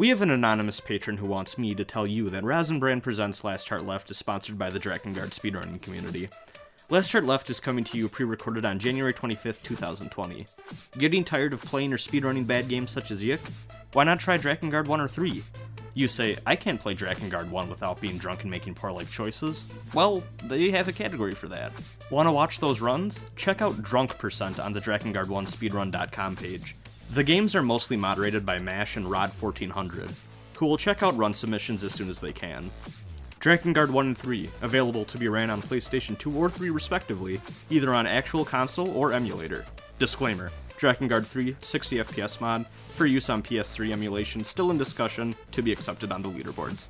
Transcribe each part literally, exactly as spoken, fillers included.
We have an anonymous patron who wants me to tell you that Rosenbrand Presents Last Heart Left is sponsored by the Drakengard speedrunning community. Last Heart Left is coming to you pre-recorded on January twenty-fifth, two thousand twenty. Getting tired of playing or speedrunning bad games such as Yik? Why not try Drakengard one or three? You say, I can't play Drakengard one without being drunk and making poor life choices. Well, they have a category for that. Want to watch those runs? Check out Drunk Percent on the Drakengard one speedrun dot com page. The games are mostly moderated by MASH and Rod fourteen hundred, who will check out run submissions as soon as they can. Drakengard one and three, available to be ran on PlayStation two or three respectively, either on actual console or emulator. Disclaimer. Drakengard three, sixty F P S mod, for use on P S three emulation, still in discussion, to be accepted on the leaderboards.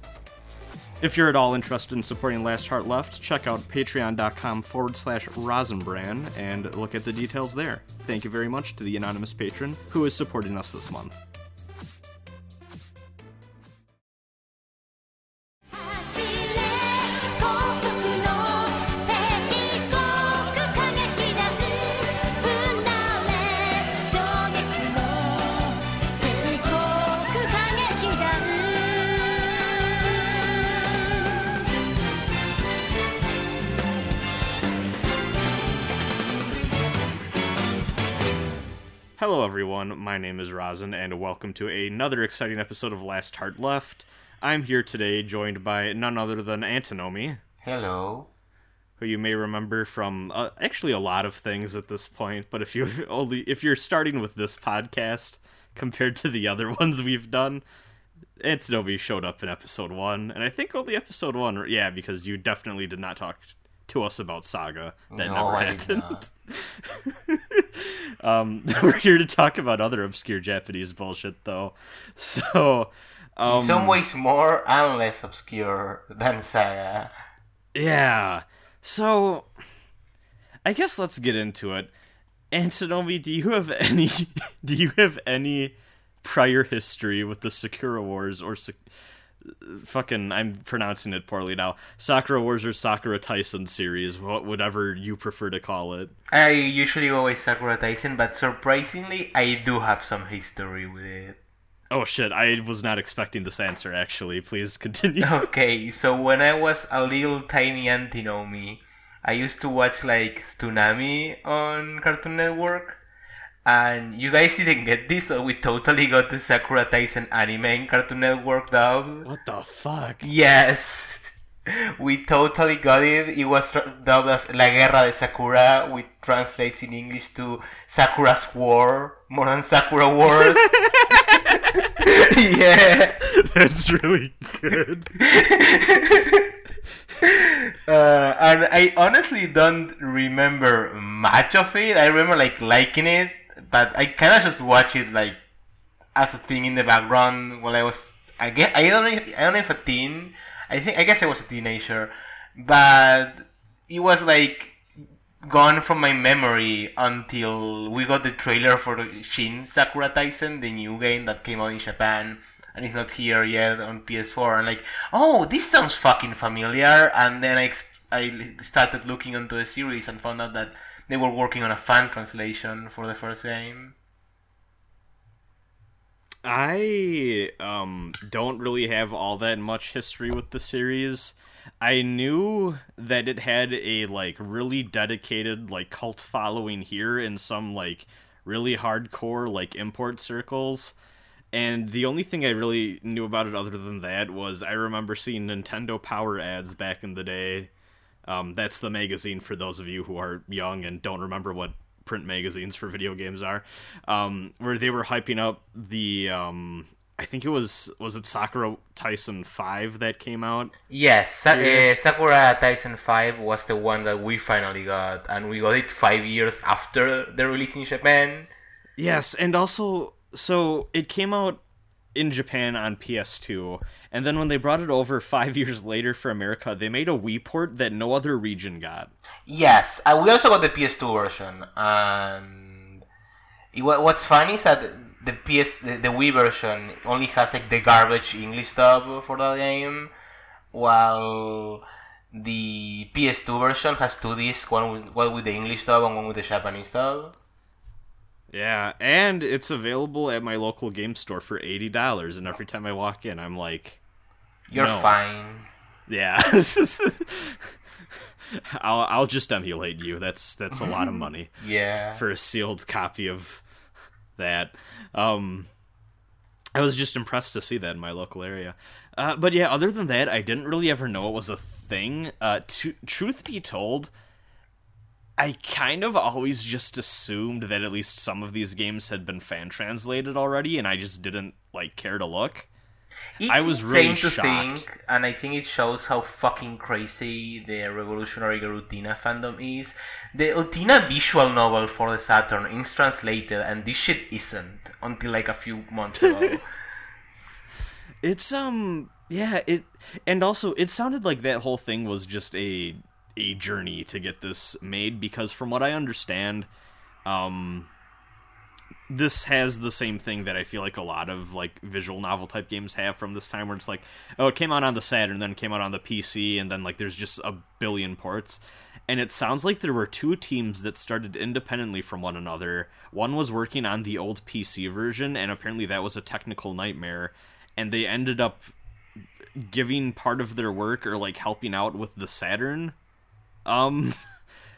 If you're at all interested in supporting Last Heart Left, check out patreon.com forward slash Rosenbrand and look at the details there. Thank you very much to the anonymous patron who is supporting us this month. Hello everyone, my name is Rosin, and welcome to another exciting episode of Last Heart Left. I'm here today joined by none other than Antinomi. Hello. Who you may remember from uh, actually a lot of things at this point, but if you only if you're starting with this podcast compared to the other ones we've done, Antinomi showed up in episode one, and I think only episode one, yeah, because you definitely did not talk to us about Saga. That no, never happened. um, we're here to talk about other obscure Japanese bullshit, though. So, um, in some ways more and less obscure than Saga. Yeah. So, I guess let's get into it. Antinomi, do you have any? Do you have any prior history with the Sakura Wars or? Sa- Fucking, I'm pronouncing it poorly now. Sakura Wars or Sakura Taisen series, whatever you prefer to call it. I usually always Sakura Taisen, but surprisingly, I do have some history with it. Oh shit, I was not expecting this answer, actually. Please continue. Okay, so when I was a little tiny Antinomi, I used to watch, like, Toonami on Cartoon Network. And you guys didn't get this, so we totally got the Sakura Taisen anime in Cartoon Network dubbed. What the fuck? Yes. We totally got it. It was dubbed as La Guerra de Sakura, which translates in English to Sakura's War, more than Sakura Wars. Yeah. That's really good. Uh, and I honestly don't remember much of it. I remember, like, liking it. But I kind of just watch it, like, as a thing in the background while I was... I, guess, I don't know if, I don't know if a teen... I think I guess I was a teenager. But it was, like, gone from my memory until we got the trailer for Shin Sakura Taisen, the new game that came out in Japan. And it's not here yet on P S four. And like, oh, this sounds fucking familiar. And then I, I started looking into the series and found out that they were working on a fan translation for the first game. I um, don't really have all that much history with the series. I knew that it had a like really dedicated like cult following here in some like really hardcore like import circles. And the only thing I really knew about it other than that was I remember seeing Nintendo Power ads back in the day. Um, that's the magazine for those of you who are young and don't remember what print magazines for video games are, um, where they were hyping up the, um, I think it was, was it Sakura Taisen five that came out? Yes, Sa- uh, Sakura Taisen five was the one that we finally got, and we got it five years after the release in Japan. Yes, and also, so it came out in Japan on P S two, and then when they brought it over five years later for America, they made a Wii port that no other region got. Yes, uh, we also got the P S two version, and it, what's funny is that the P S, the, the Wii version only has like the garbage English dub for the game, while the P S two version has two discs, one with, one with the English dub and one with the Japanese dub. Yeah, and it's available at my local game store for eighty dollars, and every time I walk in, I'm like, You're no. fine. Yeah. I'll I'll just emulate you. That's that's a lot of money. Yeah. For a sealed copy of that. Um, I was just impressed to see that in my local area. Uh, but yeah, other than that, I didn't really ever know it was a thing. Uh, to, truth be told, I kind of always just assumed that at least some of these games had been fan-translated already, and I just didn't, like, care to look. It's I was really shocked. Think, and I think it shows how fucking crazy the revolutionary Garutina fandom is. The Utina visual novel for the Saturn is translated, and this shit isn't, until, like, a few months ago. It's, um, yeah, it, and also, it sounded like that whole thing was just a... a journey to get this made, because from what I understand, um, this has the same thing that I feel like a lot of, like, visual novel type games have from this time, where it's like, oh, it came out on the Saturn, then it came out on the P C, and then, like, there's just a billion ports. And it sounds like there were two teams that started independently from one another. One was working on the old P C version, and apparently that was a technical nightmare, and they ended up giving part of their work, or, like, helping out with the Saturn um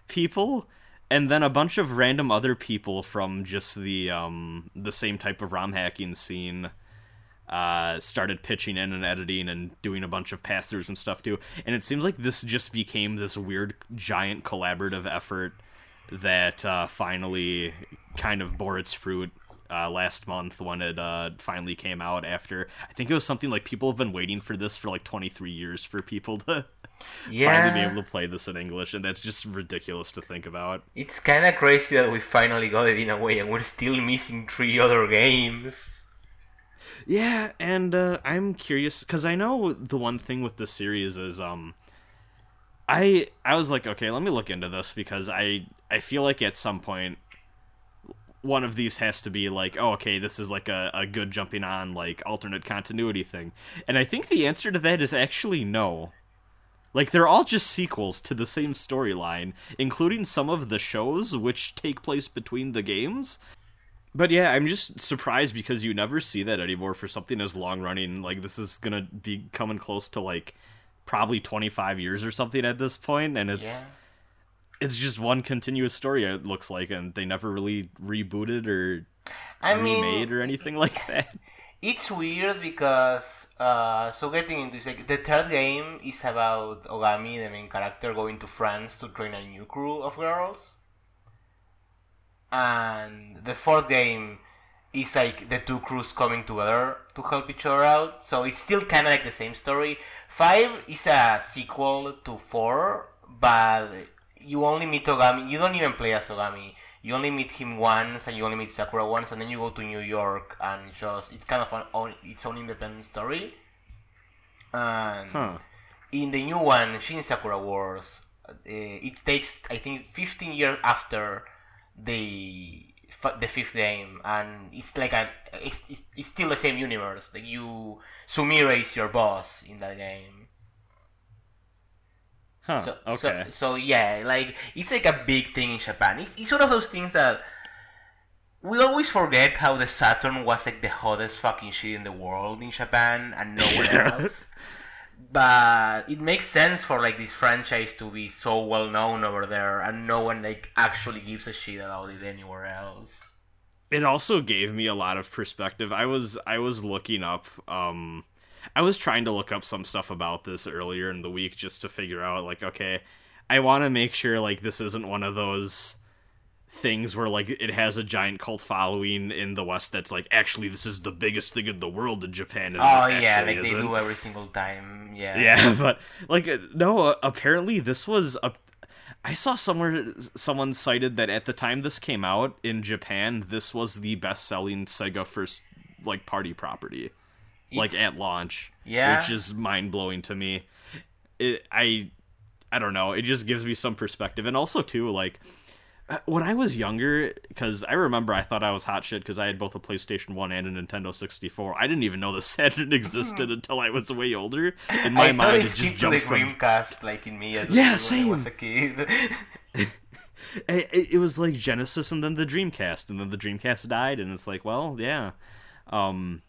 people, and then a bunch of random other people from just the um the same type of ROM hacking scene uh started pitching in and editing and doing a bunch of pass-throughs and stuff too, and it seems like this just became this weird giant collaborative effort that uh finally kind of bore its fruit uh last month when it uh finally came out, after I think it was something like people have been waiting for this for like twenty-three years for people to yeah. finally be able to play this in English, and that's just ridiculous to think about. It's kind of crazy that we finally got it in a way, and we're still missing three other games. Yeah, and uh, I'm curious, because I know the one thing with this series is, um, I I was like, okay, let me look into this, because I, I feel like at some point, one of these has to be like, oh, okay, this is like a, a good jumping on, like, alternate continuity thing. And I think the answer to that is actually no. Like, they're all just sequels to the same storyline, including some of the shows which take place between the games. But yeah, I'm just surprised because you never see that anymore for something as long-running. Like, this is gonna be coming close to, like, probably twenty-five years or something at this point, and it's yeah. it's just one continuous story, it looks like, and they never really rebooted or I remade mean... or anything like that. It's weird because, uh, so getting into it, like, the third game is about Ogami, the main character, going to France to train a new crew of girls. And the fourth game is like the two crews coming together to help each other out. So it's still kind of like the same story. Five is a sequel to four, but you only meet Ogami, you don't even play as Ogami. You only meet him once, and you only meet Sakura once, and then you go to New York, and just it's kind of an own, its own independent story. And huh. in the new one, Shin Sakura Wars, uh, it takes I think fifteen years after the the fifth game, and it's like a it's, it's still the same universe. Like you, Sumire is your boss in that game. Huh, so, okay. so so yeah, like it's like a big thing in Japan. It's it's one of those things that we always forget how the Saturn was like the hottest fucking shit in the world in Japan and nowhere yeah. else. But it makes sense for like this franchise to be so well known over there, and no one like actually gives a shit about it anywhere else. It also gave me a lot of perspective. I was I was looking up um I was trying to look up some stuff about this earlier in the week just to figure out, like, okay, I want to make sure, like, this isn't one of those things where, like, it has a giant cult following in the West that's like, actually, this is the biggest thing in the world in Japan. And oh, yeah, like, isn't. They do every single time, yeah. Yeah, but, like, no, apparently this was... a. I saw somewhere someone cited that at the time this came out in Japan, this was the best-selling Sega first, like, party property. Like, it's, at launch, yeah. which is mind-blowing to me. It, I I don't know. It just gives me some perspective. And also, too, like, when I was younger, because I remember I thought I was hot shit because I had both a PlayStation one and a Nintendo sixty-four. I didn't even know the Saturn existed until I was way older. In my I mind, it just jumped from... I thought it skipped the Dreamcast, like, in me as yeah, same. When I was a kid. it, it was like Genesis and then the Dreamcast, and then the Dreamcast died, and it's like, well, yeah. Um,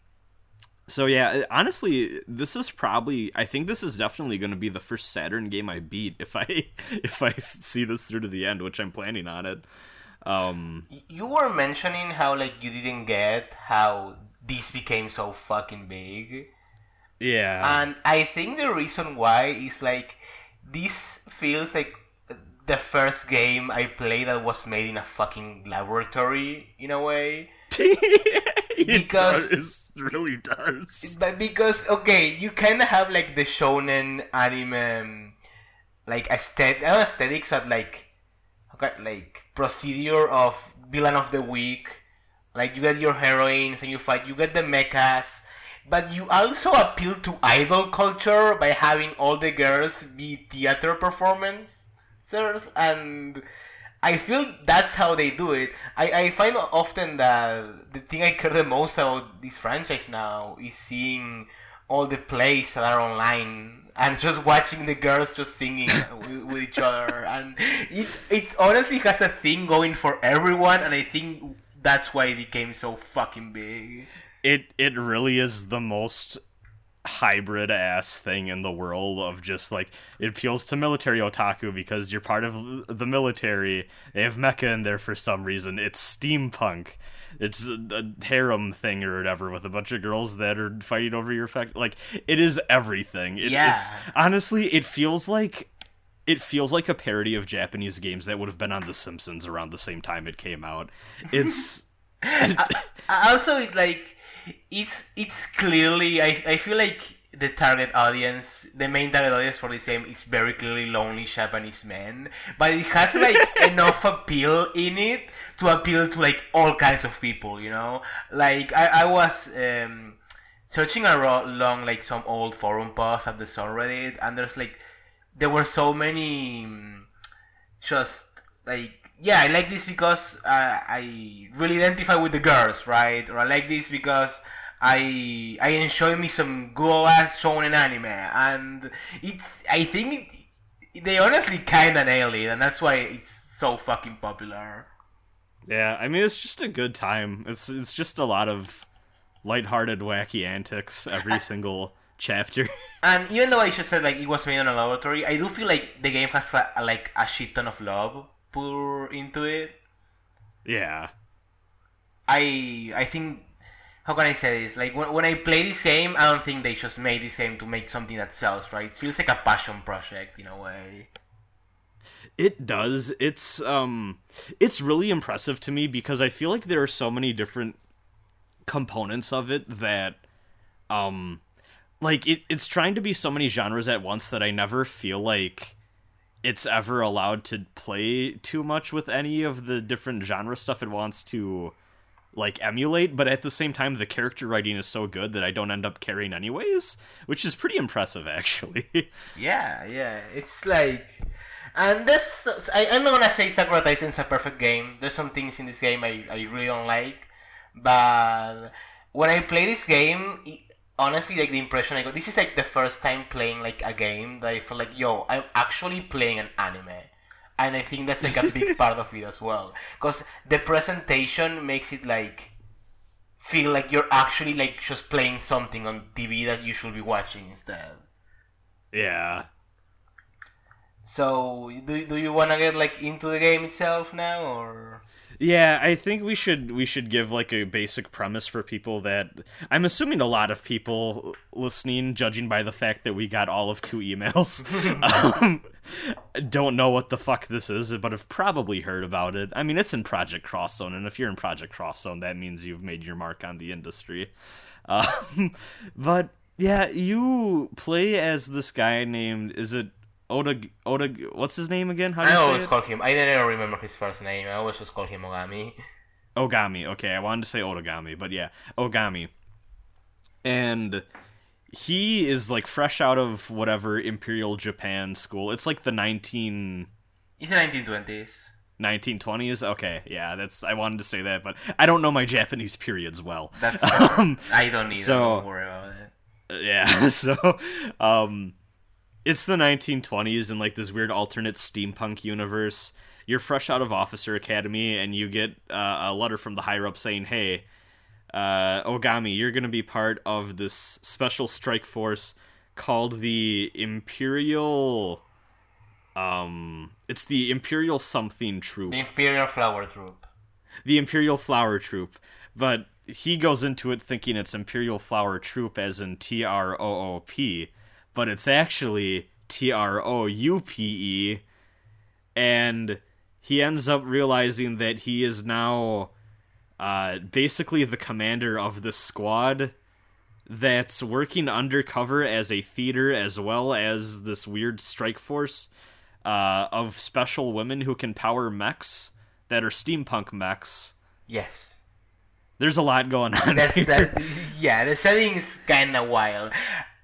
so yeah, honestly, this is probably, I think this is definitely going to be the first Saturn game I beat if I if I see this through to the end, which I'm planning on it. Um, you were mentioning how like you didn't get how this became so fucking big. Yeah. And I think the reason why is like this feels like the first game I played that was made in a fucking laboratory in a way. It because does, it really does. But because okay, you kind of have like the shonen anime like aesthetic, aesthetics of like okay, like procedure of villain of the week. Like you get your heroines and you fight. You get the mechas, but you also appeal to idol culture by having all the girls be theater performancers, and I feel that's how they do it. I, I find often that the thing I care the most about this franchise now is seeing all the plays that are online and just watching the girls just singing with, with each other. And it it honestly has a thing going for everyone, and I think that's why it became so fucking big. It it really is the most hybrid-ass thing in the world of just, like, it appeals to military otaku because you're part of the military, they have mecha in there for some reason, it's steampunk, it's a, a harem thing or whatever with a bunch of girls that are fighting over your fact. Like, it is everything. It, yeah. It's, honestly, it feels like It feels like a parody of Japanese games that would have been on The Simpsons around the same time it came out. It's... I, I also, like... It's it's clearly, I I feel like the target audience, the main target audience for this game is very clearly lonely Japanese men, but it has like enough appeal in it to appeal to like all kinds of people, you know? Like, I, I was um, searching along like some old forum posts of the subreddit, and there's like, there were so many just like, yeah, I like this because uh, I really identify with the girls, right? Or I like this because I I enjoy me some good-ass shonen anime. And it's, I think it, they honestly kind of nail it, and that's why it's so fucking popular. Yeah, I mean, it's just a good time. It's it's just a lot of lighthearted, wacky antics every single chapter. And even though I just said like it was made in a laboratory, I do feel like the game has like a shit ton of love pour into it. Yeah, I I think, how can I say this? Like when when I play this game, I don't think they just made this game to make something that sells, right? It feels like a passion project in a way. It does. It's um, it's really impressive to me because I feel like there are so many different components of it that um, like it, it's trying to be so many genres at once that I never feel like it's ever allowed to play too much with any of the different genre stuff it wants to, like, emulate, but at the same time, the character writing is so good that I don't end up caring anyways, which is pretty impressive, actually. Yeah, yeah, it's like... And this... I, I'm not gonna say Sakura Taisen's a perfect game. There's some things in this game I, I really don't like, but when I play this game... It, honestly, like, the impression I got, this is like the first time playing like a game that I felt like, yo, I'm actually playing an anime, and I think that's like a big part of it as well, because the presentation makes it like feel like you're actually like just playing something on T V that you should be watching instead. Yeah. So do do you want to get like into the game itself now, or? Yeah, I think we should we should give like a basic premise for people that I'm assuming a lot of people listening, judging by the fact that we got all of two emails, um, don't know what the fuck this is, but have probably heard about it. I mean, it's in Project Cross Zone, and if you're in Project Cross Zone, that means you've made your mark on the industry. Um, but yeah, you play as this guy named, is it Oda, Oda, what's his name again? How do you I say always it? call him, I never remember his first name, I always just call him Ogami. Ogami, okay, I wanted to say Odagami, but yeah, Ogami. And he is, like, fresh out of whatever Imperial Japan school, it's like the nineteen... It's the nineteen twenties. nineteen twenties? Okay, yeah, that's, I wanted to say that, but I don't know my Japanese periods well. That's um, I don't either, so, don't worry about it. Yeah, so, um... It's the nineteen twenties in, like, this weird alternate steampunk universe, you're fresh out of Officer Academy, and you get uh, a letter from the higher-up saying, hey, uh, Ogami, you're going to be part of this special strike force called the Imperial... Um, it's the Imperial something troop. The Imperial Flower Troop. The Imperial Flower Troop. But he goes into it thinking it's Imperial Flower Troop as in T R O O P, but it's actually T R O U P E, and he ends up realizing that he is now uh, basically the commander of the squad that's working undercover as a theater as well as this weird strike force uh, of special women who can power mechs that are steampunk mechs. Yes. There's a lot going on That's, here. That, yeah, the setting is kind of wild.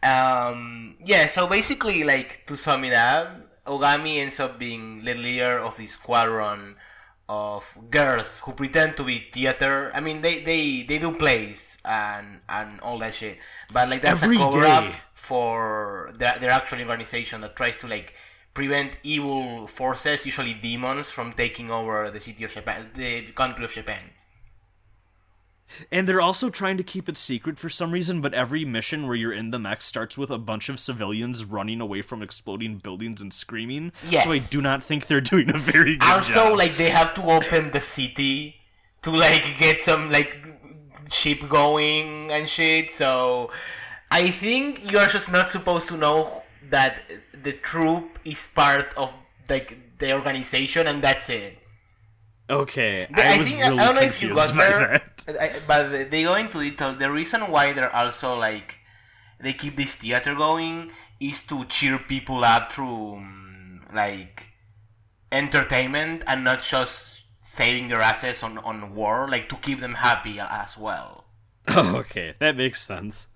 Um, yeah, so basically, like, to sum it up, Ogami ends up being the leader of this squadron of girls who pretend to be theater. I mean, they, they, they do plays and and all that shit. But, like, that's Every a cover-up for their, their actual organization that tries to, like, prevent evil forces, usually demons, from taking over the city of Japan, the country of Japan. And they're also trying to keep it secret for some reason, but every mission where you're in the mech starts with a bunch of civilians running away from exploding buildings and screaming. Yes. So I do not think they're doing a very good also, job. Also, like, they have to open the city to, like, get some, like, ship going and shit. So I think you're just not supposed to know that the troop is part of, like, the organization, and that's it. Okay, I, I was think, really I don't know confused if you got by there, that. But they go into detail. The reason why they're also, like, they keep this theater going is to cheer people up through, like, entertainment and not just saving their asses on, on war, like, to keep them happy as well. Oh, okay, that makes sense.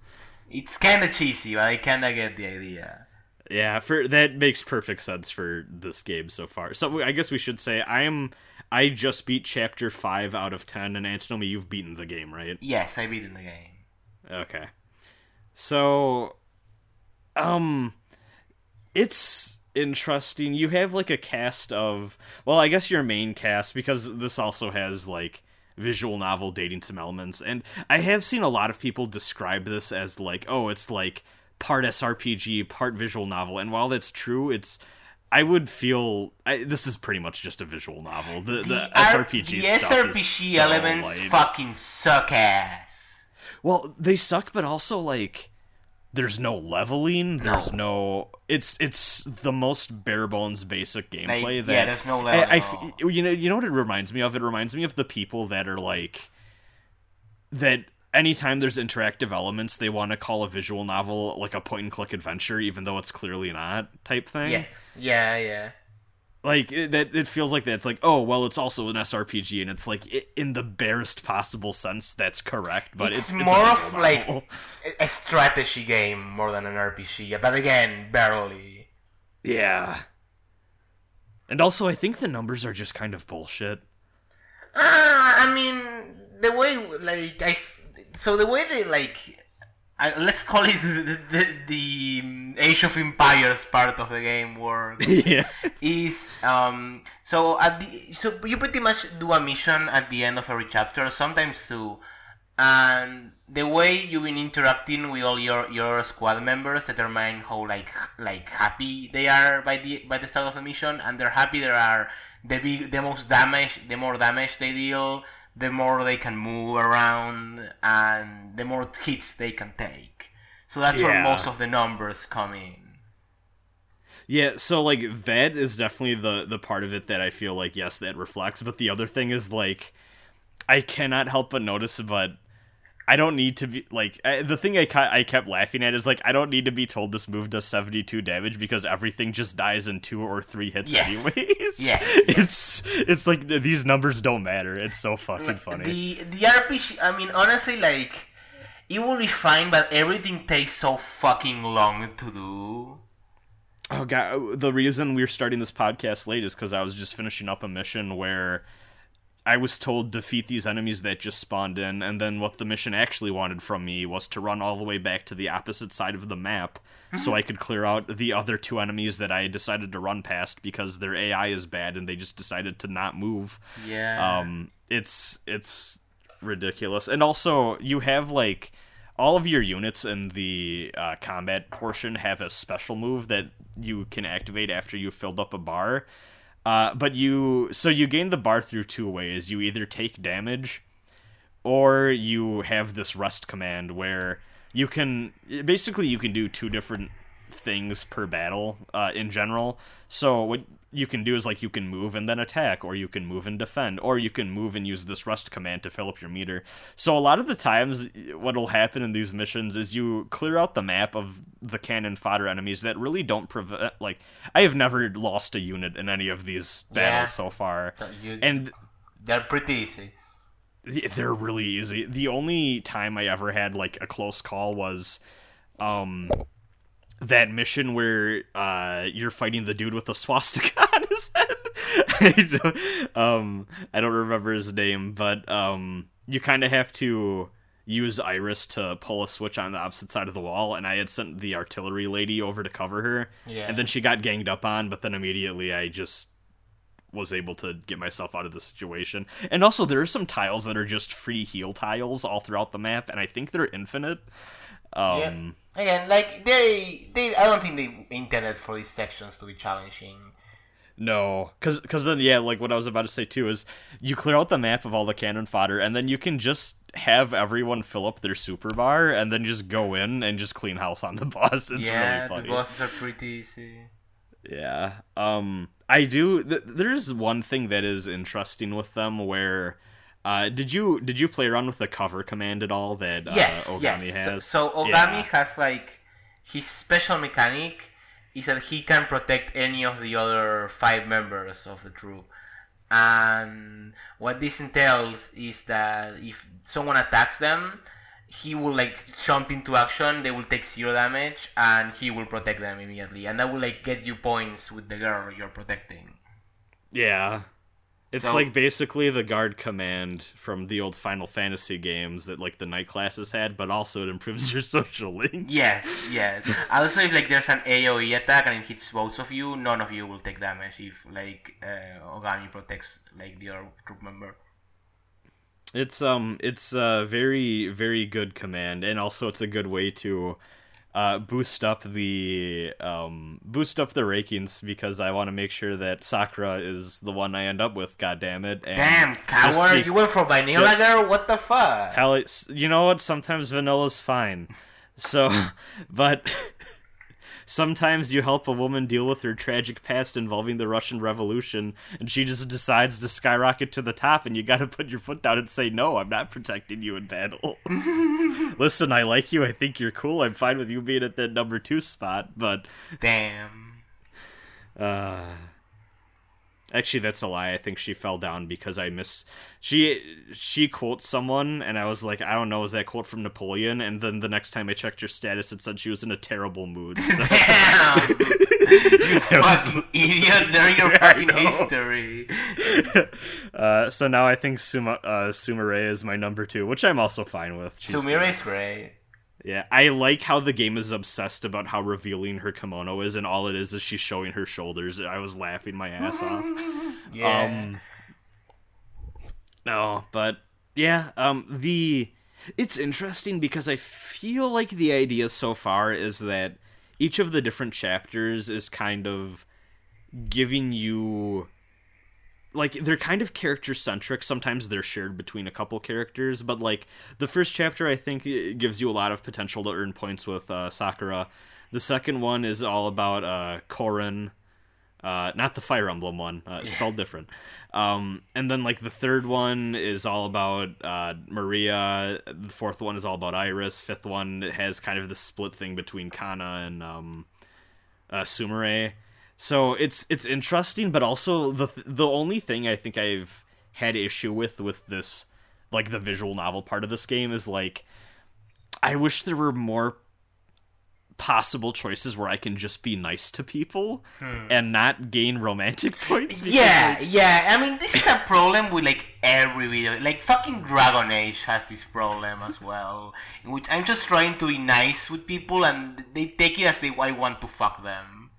It's kind of cheesy, but I kind of get the idea. Yeah, for that makes perfect sense for this game so far. So I guess we should say I am... I just beat Chapter five out of ten, and Antinomi, you've beaten the game, right? Yes, I beaten the game. Okay. So, um, it's interesting. You have, like, a cast of, well, I guess your main cast, because this also has, like, visual novel dating sim elements, and I have seen a lot of people describe this as, like, oh, it's, like, part S R P G, part visual novel, and while that's true, it's... I would feel... I, this is pretty much just a visual novel. The, the, the S R P G R- the stuff S R P G is so elements light. Fucking suck ass. Well, they suck, but also, like, there's no leveling. There's no... no it's it's the most bare-bones basic gameplay. Like, that yeah, there's no level. I, I, you know, you know what it reminds me of? It reminds me of the people that are, like... That... Anytime there's interactive elements, they want to call a visual novel like a point-and-click adventure, even though it's clearly not, type thing. Yeah, yeah, yeah. Like, it, that, it feels like that. It's like, oh, well, it's also an S R P G, and it's like, it, in the barest possible sense, that's correct, but it's... It's, it's more of, like, a strategy game more than an R P G, but again, barely. Yeah. And also, I think the numbers are just kind of bullshit. Uh, I mean, the way, like, I... So the way they, like, uh, let's call it the, the, the Age of Empires part of the game works yeah. is, um, so at the, so you pretty much do a mission at the end of every chapter, sometimes two, and the way you've been interacting with all your, your squad members determine how, like, like happy they are by the by the start of the mission, and they're happy they are, the big, the most damage, the more damage they deal, the more they can move around, and the more hits they can take. So that's yeah. where most of the numbers come in. Yeah, so, like, that is definitely the, the part of it that I feel like, yes, that reflects, but the other thing is, like, I cannot help but notice, but I don't need to be, like, I, the thing I, ca- I kept laughing at is, like, I don't need to be told this move does seventy-two damage because everything just dies in two or three hits yes. anyways. Yeah, yes. It's, it's like, these numbers don't matter. It's so fucking funny. The, the R P G, I mean, honestly, like, it will be fine, but everything takes so fucking long to do. Oh, God, the reason we're starting this podcast late is because I was just finishing up a mission where... I was told defeat these enemies that just spawned in, and then what the mission actually wanted from me was to run all the way back to the opposite side of the map so I could clear out the other two enemies that I decided to run past because their A I is bad and they just decided to not move. Yeah. Um, it's, it's ridiculous. And also, you have, like, all of your units in the uh, combat portion have a special move that you can activate after you've filled up a bar. Uh, but you, so you gain the bar through two ways. You either take damage, or you have this rest command where you can, basically you can do two different things per battle, uh, in general. So what you can do is, like, you can move and then attack, or you can move and defend, or you can move and use this rest command to fill up your meter. So a lot of the times what'll happen in these missions is you clear out the map of the cannon fodder enemies that really don't prevent, like, I have never lost a unit in any of these battles yeah. so far. You, and they're pretty easy. They're really easy. The only time I ever had, like, a close call was, um... that mission where uh, you're fighting the dude with the swastika on his head. I don't, um, I don't remember his name, but um, you kind of have to use Iris to pull a switch on the opposite side of the wall, and I had sent the artillery lady over to cover her, yeah. and then she got ganged up on, but then immediately I just was able to get myself out of the situation. And also, there are some tiles that are just free heal tiles all throughout the map, and I think they're infinite. Um, yeah. Again, like, they, they, I don't think they intended for these sections to be challenging. No, because because then, yeah, like, what I was about to say, too, is you clear out the map of all the cannon fodder, and then you can just have everyone fill up their super bar, and then just go in and just clean house on the boss. It's yeah, really funny. The bosses are pretty easy. Yeah. Um, I do, th- there's one thing that is interesting with them, where... Uh, did you did you play around with the cover command at all that uh, yes, Ogami yes. has? So, so Ogami yeah. has, like, his special mechanic is that he can protect any of the other five members of the troop. And what this entails is that if someone attacks them, he will, like, jump into action, they will take zero damage, and he will protect them immediately. And that will, like, get you points with the girl you're protecting. Yeah. It's, so, like, basically the guard command from the old Final Fantasy games that, like, the night classes had, but also it improves your social link. Yes, yes. Also, if, like, there's an AoE attack and it hits both of you, none of you will take damage if, like, uh, Ogami protects, like, the other troop member. It's, um, it's a very, very good command, and also it's a good way to... Uh, boost up the um, boost up the rankings because I want to make sure that Sakura is the one I end up with. Goddammit. Damn, coward! Speak, you went for vanilla there. What the fuck? Hell, you know what? Sometimes vanilla's fine. So, but sometimes you help a woman deal with her tragic past involving the Russian Revolution, and she just decides to skyrocket to the top, and you got to put your foot down and say, "No, I'm not protecting you in battle." Listen, I like you. I think you're cool. I'm fine with you being at that number two spot, but... Damn. Uh, actually, that's a lie. I think she fell down because I miss... She she quotes someone, and I was like, I don't know, is that a quote from Napoleon? And then the next time I checked her status, it said she was in a terrible mood. So. Damn! You fucking idiot. Learn your fucking history. uh, so now I think Suma, uh, Sumire is my number two, which I'm also fine with. She's Sumire is great. Yeah, I like how the game is obsessed about how revealing her kimono is, and all it is is she's showing her shoulders. I was laughing my ass off. Yeah. Um, no, but yeah, um, the it's interesting because I feel like the idea so far is that each of the different chapters is kind of giving you, like, they're kind of character-centric. Sometimes they're shared between a couple characters, but, like, the first chapter, I think, gives you a lot of potential to earn points with uh, Sakura. The second one is all about uh, Kohran, uh, not the Fire Emblem one, uh, it's yeah. spelled different. Um, and then, like, the third one is all about uh, Maria, the fourth one is all about Iris, fifth one has kind of the split thing between Kanna and um, uh, Sumire. So it's it's interesting, but also the th- the only thing I think I've had issue with with this, like, the visual novel part of this game is, like, I wish there were more possible choices where I can just be nice to people hmm. and not gain romantic points. Because, yeah, like... yeah. I mean, this is a problem with, like, every video. Like, fucking Dragon Age has this problem as well, in which I'm just trying to be nice with people, and they take it as they I want to fuck them.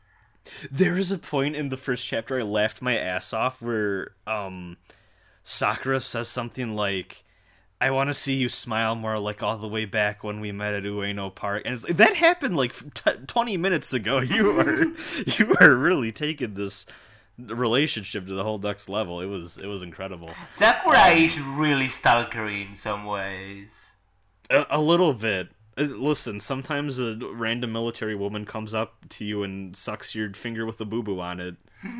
There is a point in the first chapter I laughed my ass off where um, Sakura says something like, I want to see you smile more like all the way back when we met at Ueno Park. And it's like, that happened like t- twenty minutes ago. You are you are really taking this relationship to the whole next level. It was it was incredible. Sakura um, is really stalkery in some ways. A, a little bit. Listen, sometimes a random military woman comes up to you and sucks your finger with a boo-boo on it.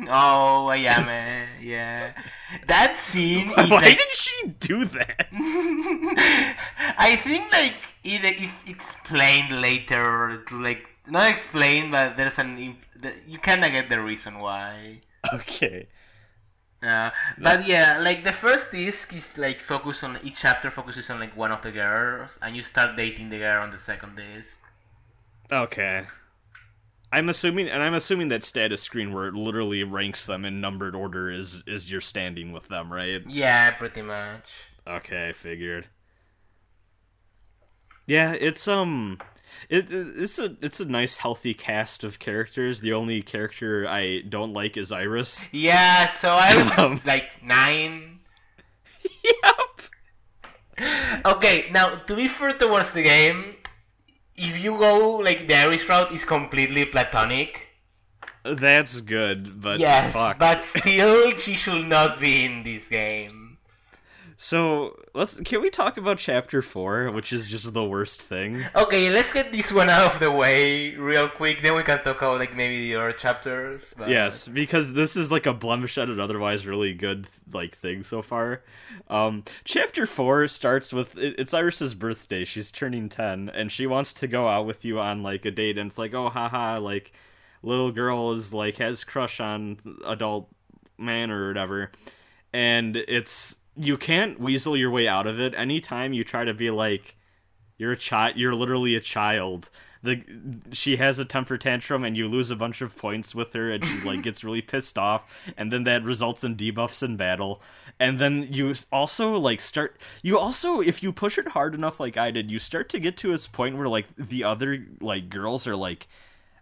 Oh, Ayame, yeah. That scene... Why, why like... did she do that? I think, like, it is explained later. To, like, not explained, but there's an... You kind of get the reason why. Okay. Uh, but yeah, like the first disc is like focus on each chapter focuses on like one of the girls, and you start dating the girl on the second disc. Okay, I'm assuming, and I'm assuming that status screen where it literally ranks them in numbered order is is your standing with them, right? Yeah, pretty much. Okay, I figured. Yeah, it's um, it it's a it's a nice healthy cast of characters. The only character I don't like is Iris. Yeah, so I was um, like nine. Yep. Okay, now to be fair towards the game, if you go like the Iris route, is completely platonic. That's good, but yes, fuck. But still, she should not be in this game. So, let's can we talk about chapter four, which is just the worst thing? Okay, let's get this one out of the way real quick, then we can talk about, like, maybe the other chapters. But... Yes, because this is, like, a blemish at an otherwise really good, like, thing so far. Um, chapter four starts with, it, it's Iris' birthday, she's turning ten, and she wants to go out with you on, like, a date, and it's like, oh, haha, like, little girl is, like, has crush on adult man or whatever, and it's... You can't weasel your way out of it. Anytime you try to be like, you're a child, you're literally a child. The she has a temper tantrum, and you lose a bunch of points with her, and she like gets really pissed off, and then that results in debuffs in battle. And then you also like start. You also, if you push it hard enough, like I did, you start to get to this point where like the other like girls are like,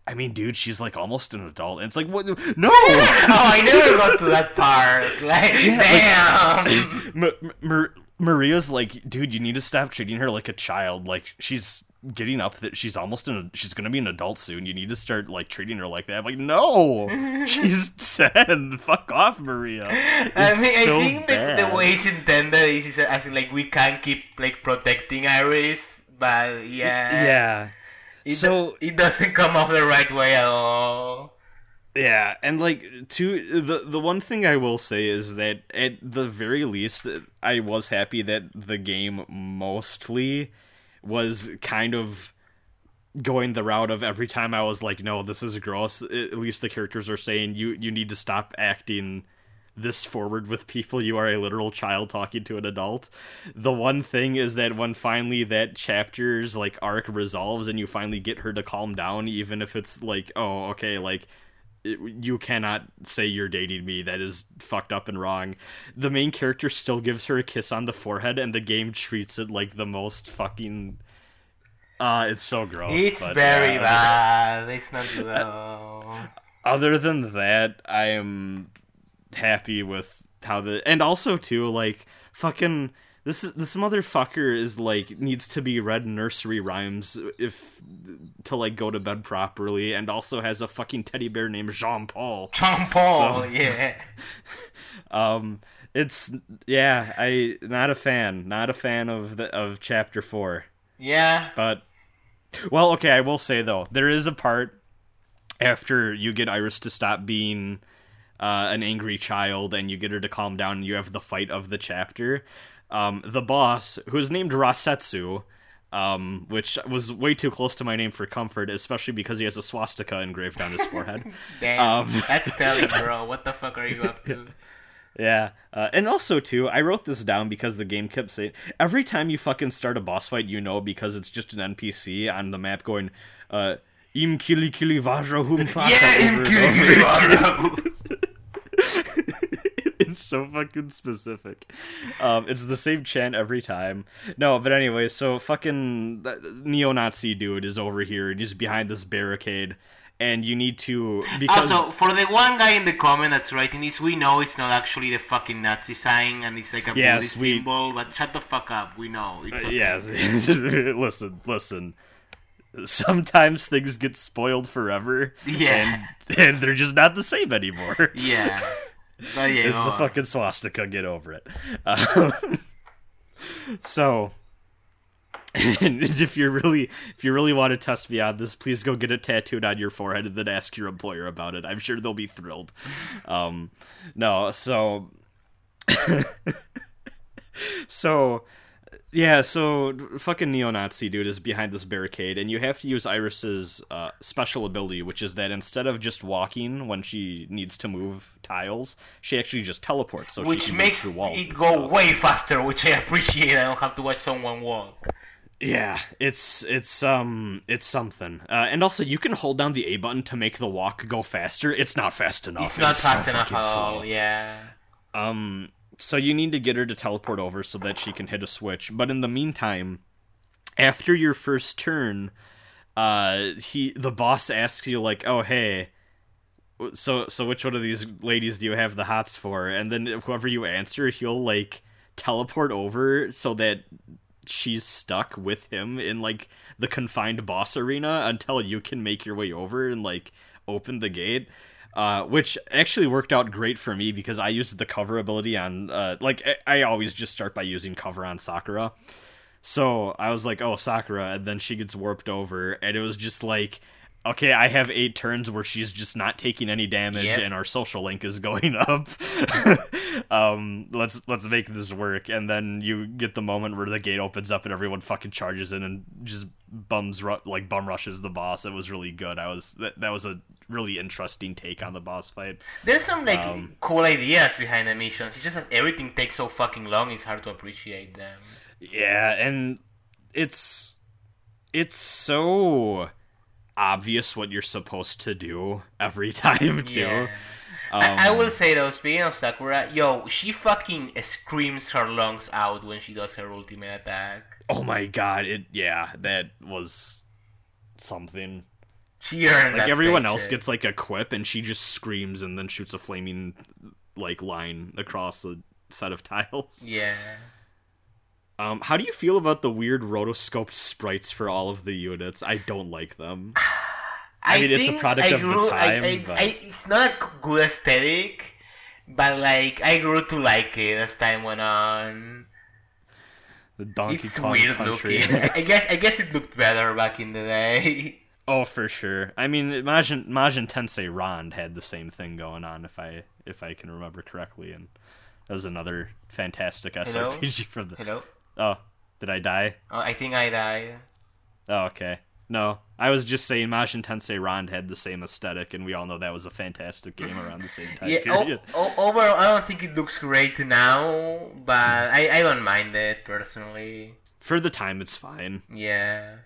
I mean, dude, she's like almost an adult. And it's like, what? No! No, I never got to that part. Like, yeah, damn! Like, Ma- Ma- Maria's like, dude, you need to stop treating her like a child. Like, she's getting up that she's almost an she's gonna be an adult soon. You need to start, like, treating her like that. I'm like, no! She's ten. Fuck off, Maria. It's I mean, so I think that the way it's intended is as in, like, we can keep, like, protecting Iris, but yeah. Yeah. It so do- it doesn't come off the right way at all. Yeah, and like to the the one thing I will say is that at the very least, I was happy that the game mostly was kind of going the route of every time I was like, no, this is gross. At least the characters are saying you you need to stop acting this forward with people. You are a literal child talking to an adult. The one thing is that when finally that chapter's like arc resolves and you finally get her to calm down, even if it's like, oh, okay, like it, you cannot say you're dating me, that is fucked up and wrong, the main character still gives her a kiss on the forehead, and the game treats it like the most fucking uh it's so gross. It's but, very uh, bad. It's not though. Other than that, I am happy with how the and also too like fucking this this motherfucker is like needs to be read nursery rhymes if to like go to bed properly, and also has a fucking teddy bear named Jean Paul. Jean Paul, so, yeah. um, it's yeah. I not a fan, not a fan of the of chapter four. Yeah, but well, okay. I will say though, there is a part after you get Iris to stop being Uh, an angry child, and you get her to calm down, and you have the fight of the chapter. Um, the boss, who is named Rasetsu, um, which was way too close to my name for comfort, especially because he has a swastika engraved on his forehead. Damn, um, that's telling, bro. What the fuck are you up to? Yeah, uh, and also, too, I wrote this down because the game kept saying, every time you fucking start a boss fight, you know, because it's just an N P C on the map going, uh, Imkili Kili Vajra Humfasa. Yeah, Imkili Kili Vajra. so fucking specific. Um, it's the same chant every time. No, but anyway, so fucking neo-Nazi dude is over here and he's behind this barricade. And you need to... Because... Also, for the one guy in the comment that's writing this, we know it's not actually the fucking Nazi sign, and it's like a yes, Buddhist we... symbol, but shut the fuck up, we know. It's okay. Uh, yes, listen, listen. Sometimes things get spoiled forever, yeah, and, and they're just not the same anymore. Yeah. But yeah it's a fucking swastika, get over it. Um, so... And if you really, if you really want to test me on this, please go get it tattooed on your forehead and then ask your employer about it. I'm sure they'll be thrilled. Um, no, so, so, yeah, so fucking neo-Nazi dude is behind this barricade, and you have to use Iris's uh, special ability, which is that instead of just walking when she needs to move tiles, she actually just teleports, so which she can makes move through walls. It go stuff. Way faster, which I appreciate. I don't have to watch someone walk. Yeah, it's it's um it's something, uh, and also you can hold down the A button to make the walk go faster. It's not fast enough. It's not it's fast so enough at all. Slow. Yeah. Um. So you need to get her to teleport over so that she can hit a switch. But in the meantime, after your first turn, uh, he the boss asks you like, "Oh hey, so so which one of these ladies do you have the hots for?" And then whoever you answer, he'll like teleport over so that she's stuck with him in like the confined boss arena until you can make your way over and like open the gate, uh which actually worked out great for me because I used the cover ability on uh like I always just start by using cover on Sakura, so I was like, oh, Sakura, and then she gets warped over, and it was just like, okay, I have eight turns where she's just not taking any damage, yep. And our social link is going up. um, let's let's make this work. And then you get the moment where the gate opens up and everyone fucking charges in and just bums ru- like bum rushes the boss. It was really good. I was that, that was a really interesting take on the boss fight. There's some like um, cool ideas behind the missions. It's just that everything takes so fucking long. It's hard to appreciate them. Yeah, and it's it's so. obvious what you're supposed to do every time too. Yeah. Um, I-, I will say though, speaking of Sakura, yo, she fucking screams her lungs out when she does her ultimate attack. Oh my god! It yeah, that was something. She earned like that everyone paycheck. Else gets like a quip, and she just screams and then shoots a flaming like line across the set of tiles. Yeah. Um, how do you feel about the weird rotoscoped sprites for all of the units? I don't like them. I, I mean, it's a product I grew, of the time. I, I, but... I, it's not a good aesthetic, but like I grew to like it as time went on. The Donkey Kong weird Country. Looking. I guess I guess it looked better back in the day. Oh, for sure. I mean, Majin Majin Tensei Ronde had the same thing going on, if I if I can remember correctly, and that was another fantastic S R P G Hello? From the. Hello? Oh, did I die? Oh, I think I died. Oh, okay. No, I was just saying Majin Tensei Ronde had the same aesthetic, and we all know that was a fantastic game around the same time yeah, period. O- o- overall, I don't think it looks great now, but I-, I don't mind it, personally. For the time, it's fine. Yeah.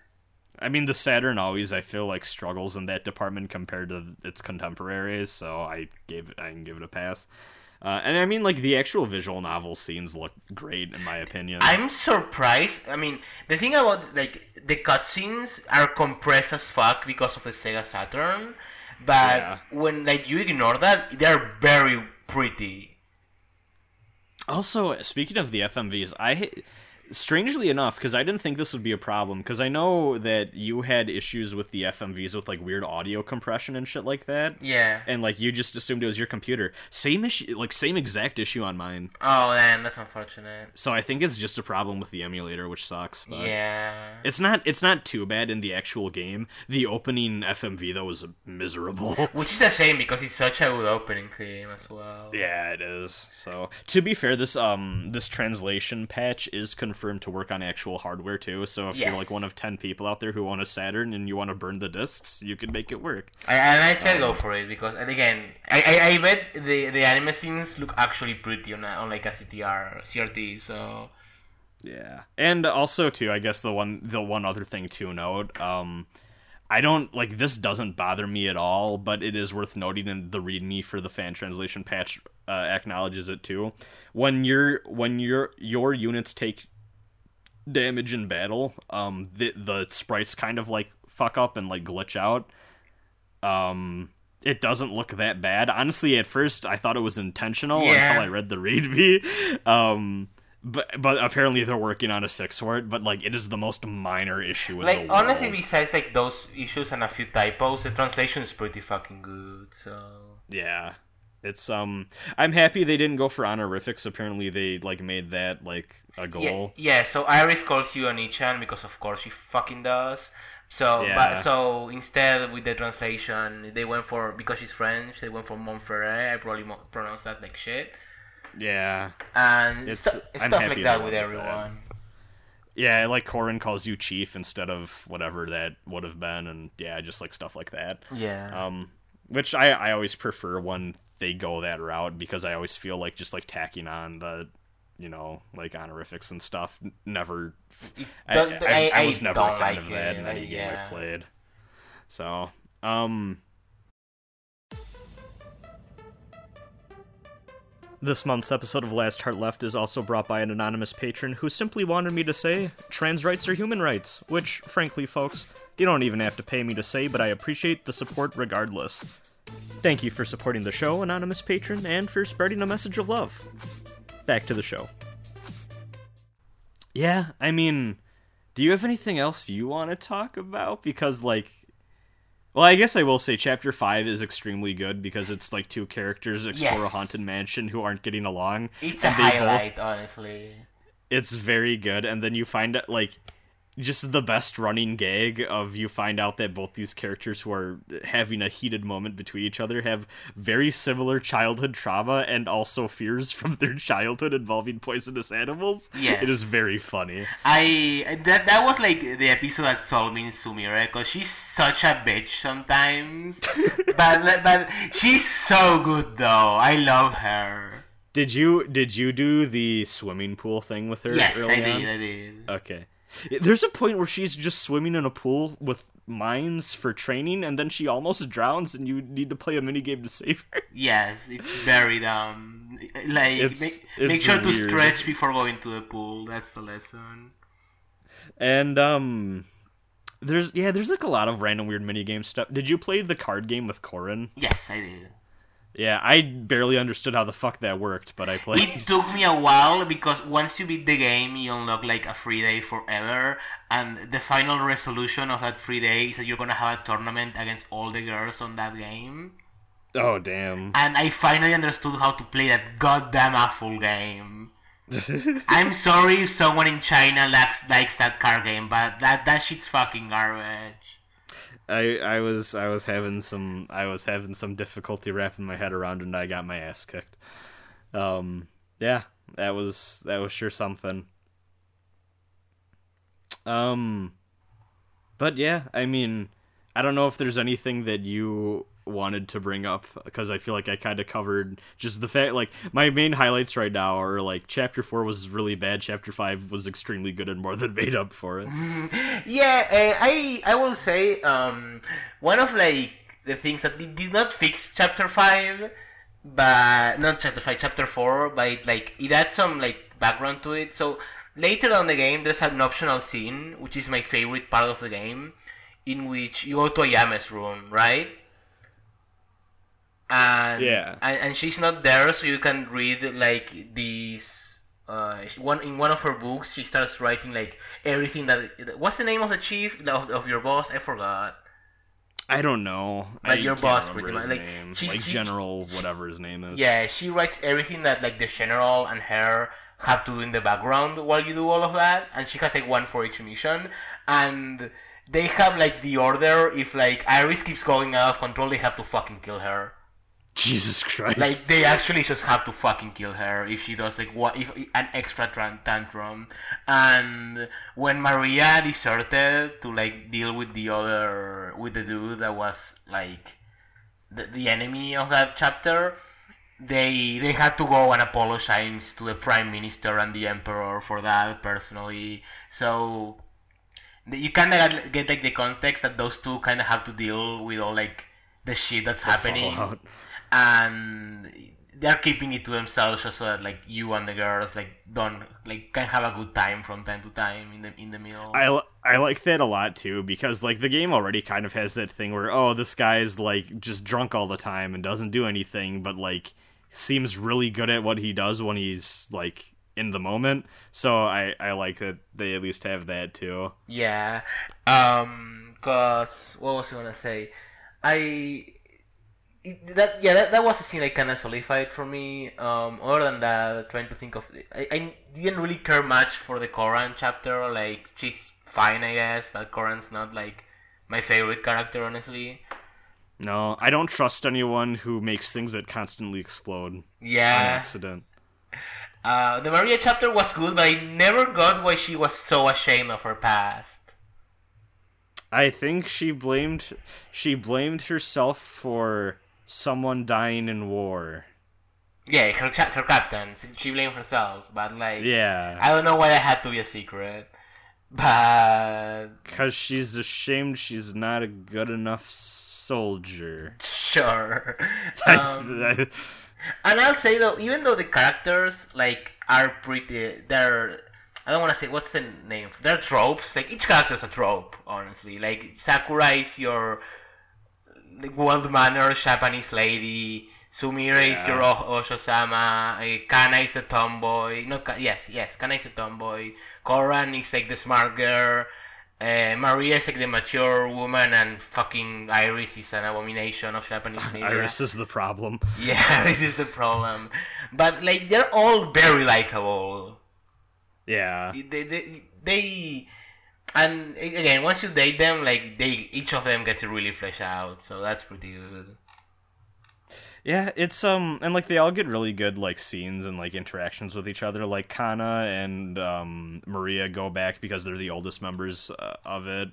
I mean, the Saturn always, I feel like, struggles in that department compared to its contemporaries, so I gave it, I can give it a pass. Uh, and I mean, like, the actual visual novel scenes look great, in my opinion. I'm surprised. I mean, the thing about, like, the cutscenes are compressed as fuck because of the Sega Saturn. But yeah. When, like, you ignore that, they're very pretty. Also, speaking of the F M Vs, I... Strangely enough, because I didn't think this would be a problem, because I know that you had issues with the F M Vs with, like, weird audio compression and shit like that. Yeah. And, like, you just assumed it was your computer. Same issue, like, same exact issue on mine. Oh, man, that's unfortunate. So I think it's just a problem with the emulator, which sucks, but... Yeah. It's not, it's not too bad in the actual game. The opening F M V, though, is miserable. Which is a shame, because it's such a good opening theme as well. Yeah, it is, so... To be fair, this, um, this translation patch is confirmed to work on actual hardware too, so if yes. you're like one of ten people out there who want a Saturn and you want to burn the discs, you can make it work. I, and I said um, go for it because, and again, I, I, I bet the, the anime scenes look actually pretty on, on like a C T R, C R T, so... Yeah. And also too, I guess the one the one other thing to note, um, I don't, like, this doesn't bother me at all, but it is worth noting, and the readme for the fan translation patch uh, acknowledges it too. When your when your your units take damage in battle, um, the the sprites kind of like fuck up and like glitch out. Um, it doesn't look that bad, honestly. At first, I thought it was intentional yeah. until I read the readme. Um. But but apparently they're working on a fix for it. But like it is the most minor issue in like, the world. Honestly, besides like those issues and a few typos, the translation is pretty fucking good. So yeah, it's um, I'm happy they didn't go for honorifics. Apparently they like made that like a goal. Yeah, yeah, so Iris calls you Oni-chan because of course she fucking does. So yeah. but so instead with the translation they went for, because she's French, they went for Montferrat. I probably mo- pronounced that like shit. Yeah, and it's, st- I'm stuff happy like that with everyone. That. Yeah, like Kohran calls you chief instead of whatever that would have been, and yeah, just like stuff like that. Yeah, um, which I, I always prefer when they go that route, because I always feel like just like tacking on the, you know, like honorifics and stuff. Never, I, I, I, I was I never a fan like of that it, in any yeah. game I've played. So, um. This month's episode of Last Heart Left is also brought by an anonymous patron who simply wanted me to say, trans rights are human rights, which, frankly, folks, you don't even have to pay me to say, but I appreciate the support regardless. Thank you for supporting the show, anonymous patron, and for spreading a message of love. Back to the show. Yeah, I mean, do you have anything else you want to talk about? Because, like, well, I guess I will say Chapter five is extremely good because it's like two characters explore yes. a haunted mansion who aren't getting along. It's a highlight, both... honestly. It's very good, and then you find out, like, just the best running gag of you find out that both these characters who are having a heated moment between each other have very similar childhood trauma and also fears from their childhood involving poisonous animals. Yeah. It is very funny. I that that was like the episode that sold me in Sumire, because she's such a bitch sometimes. but but she's so good though. I love her. Did you did you do the swimming pool thing with her? Yes, early I did. On? I did. Okay. There's a point where she's just swimming in a pool with mines for training, and then she almost drowns, and you need to play a minigame to save her. Yes, it's very dumb. Like, it's, make, it's make sure weird. to stretch before going to the pool. That's the lesson. And, um, there's, yeah, there's, like, a lot of random weird minigame stuff. Did you play the card game with Kohran? Yes, I did. Yeah, I barely understood how the fuck that worked, but I played. It took me a while, because once you beat the game, you unlock, like, a free day forever, and the final resolution of that free day is that you're gonna have a tournament against all the girls on that game. Oh, damn. And I finally understood how to play that goddamn awful game. I'm sorry if someone in China likes, likes that card game, but that, that shit's fucking garbage. I, I was I was having some I was having some difficulty wrapping my head around, and I got my ass kicked. Um, yeah, that was that was sure something. Um, but yeah, I mean, I don't know if there's anything that you wanted to bring up, because I feel like I kind of covered just the fact, like, my main highlights right now are like Chapter four was really bad, Chapter five was extremely good and more than made up for it. Yeah, uh, I I will say um one of like the things that did not fix Chapter five, but not Chapter five, Chapter four, but it, like it had some like background to it. So later on in the game there's an optional scene, which is my favorite part of the game, in which you go to Ayame's room, right? And, yeah. and and she's not there, so you can read like these. Uh, one in one of her books, she starts writing like everything that. What's the name of the chief of, of your boss? I forgot. I don't know. Like I your boss, pretty much. Like, she, like she, general, she, whatever his name is. Yeah, she writes everything that like the general and her have to do in the background while you do all of that, and she has like one for each mission, and they have like the order. If like Iris keeps going out of control, they have to fucking kill her. Jesus Christ! Like they actually just have to fucking kill her if she does like what if an extra tantrum. And when Maria deserted to like deal with the other with the dude that was like the, the enemy of that chapter, they they had to go and apologize to the prime minister and the emperor for that personally. So you kind of get like the context that those two kind of have to deal with all like the shit that's the happening, fallout. And they're keeping it to themselves just so that like you and the girls like don't like can have a good time from time to time in the in the middle. I, I like that a lot too, because like the game already kind of has that thing where, oh, this guy's like just drunk all the time and doesn't do anything, but like seems really good at what he does when he's like in the moment. So I, I like that they at least have that too. Yeah. Um, cause what was I gonna say? I that yeah that, that was a scene I kind of solidified for me. Um, other than that, trying to think of, I, I didn't really care much for the Kohran chapter. Like, she's fine, I guess, but Kohran's not like my favorite character, honestly. No, I don't trust anyone who makes things that constantly explode. Yeah. On accident. Uh, the Maria chapter was good, but I never got why she was so ashamed of her past. I think she blamed she blamed herself for someone dying in war. Yeah, her her captain. She blamed herself, but like, yeah, I don't know why that had to be a secret. But because she's ashamed, she's not a good enough soldier. Sure. um... And I'll say though, even though the characters like are pretty, they're, I don't want to say what's the name. They're tropes. Like, each character's a trope, honestly. Like, Sakura is your like, well-mannered Japanese lady. Sumire yeah. is your o- Osho-sama. Uh, Kanna is a tomboy. Not Ka- yes, yes. Kanna is a tomboy. Kohran is like the smart girl. Uh, Maria is like the mature woman, and fucking Iris is an abomination of Japanese media. Iris is the problem. Yeah, Iris is the problem. But like, they're all very likable. Yeah. They, they, they, and again, once you date them, like they, each of them gets really fleshed out. So that's pretty good. Yeah, it's um, and like they all get really good like scenes and like interactions with each other. Like Kanna and um, Maria go back because they're the oldest members uh, of it.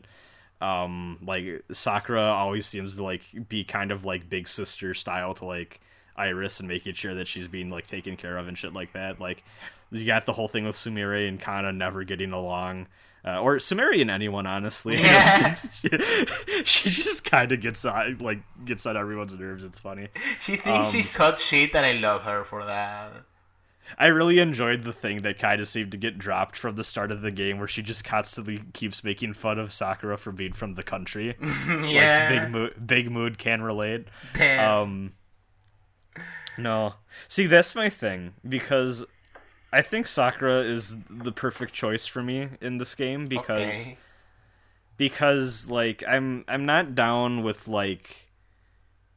Um, like Sakura always seems to like be kind of like big sister style to like Iris and making sure that she's being like taken care of and shit like that. Like, you got the whole thing with Sumire and Kanna never getting along. Uh, or Sumire and anyone, honestly. Yeah. she, she just kind of gets on, like gets on everyone's nerves. It's funny. She thinks um, she's hot shit, and I love her for that. I really enjoyed the thing that kind of seemed to get dropped from the start of the game, where she just constantly keeps making fun of Sakura for being from the country. Yeah, like, big mood. Big mood can relate. Damn. Um, no, see, that's my thing, because I think Sakura is the perfect choice for me in this game, because okay. because like I'm I'm not down with like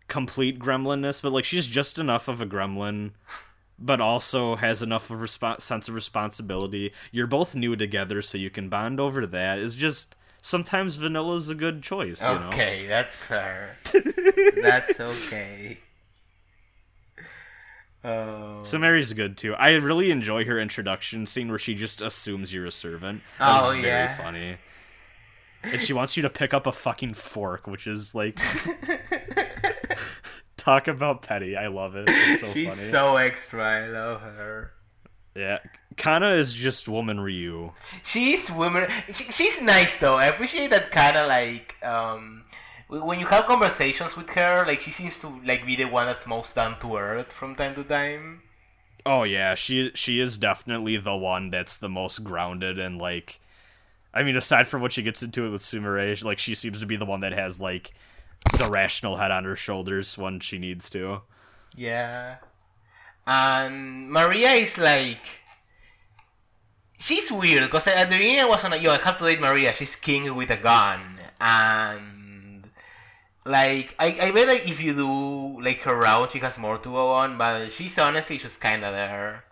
complete gremlinness, but like she's just enough of a gremlin, but also has enough of a resp- sense of responsibility. You're both new together, so you can bond over that. It's just sometimes vanilla is a good choice. Okay, you know? Okay, that's fair. That's okay. Oh. So Mary's good too. I really enjoy her introduction scene where she just assumes you're a servant. That oh, was very yeah. funny. And she wants you to pick up a fucking fork, which is like, talk about petty. I love it. It's so She's funny. She's so extra. I love her. Yeah, Kanna is just woman Ryu. She's woman. She, she's nice though. I appreciate that Kanna like um. when you have conversations with her, like, she seems to like be the one that's most down to earth from time to time. Oh yeah, she she is definitely the one that's the most grounded, and like, I mean, aside from what she gets into it with Sumire, like, she seems to be the one that has like the rational head on her shoulders when she needs to. Yeah, and Maria is like, she's weird because at the beginning I was on, yo, I have to date Maria. She's king with a gun and. Like, I, I bet, like, if you do, like, her route, she has more to go on, but she's honestly just kind of there.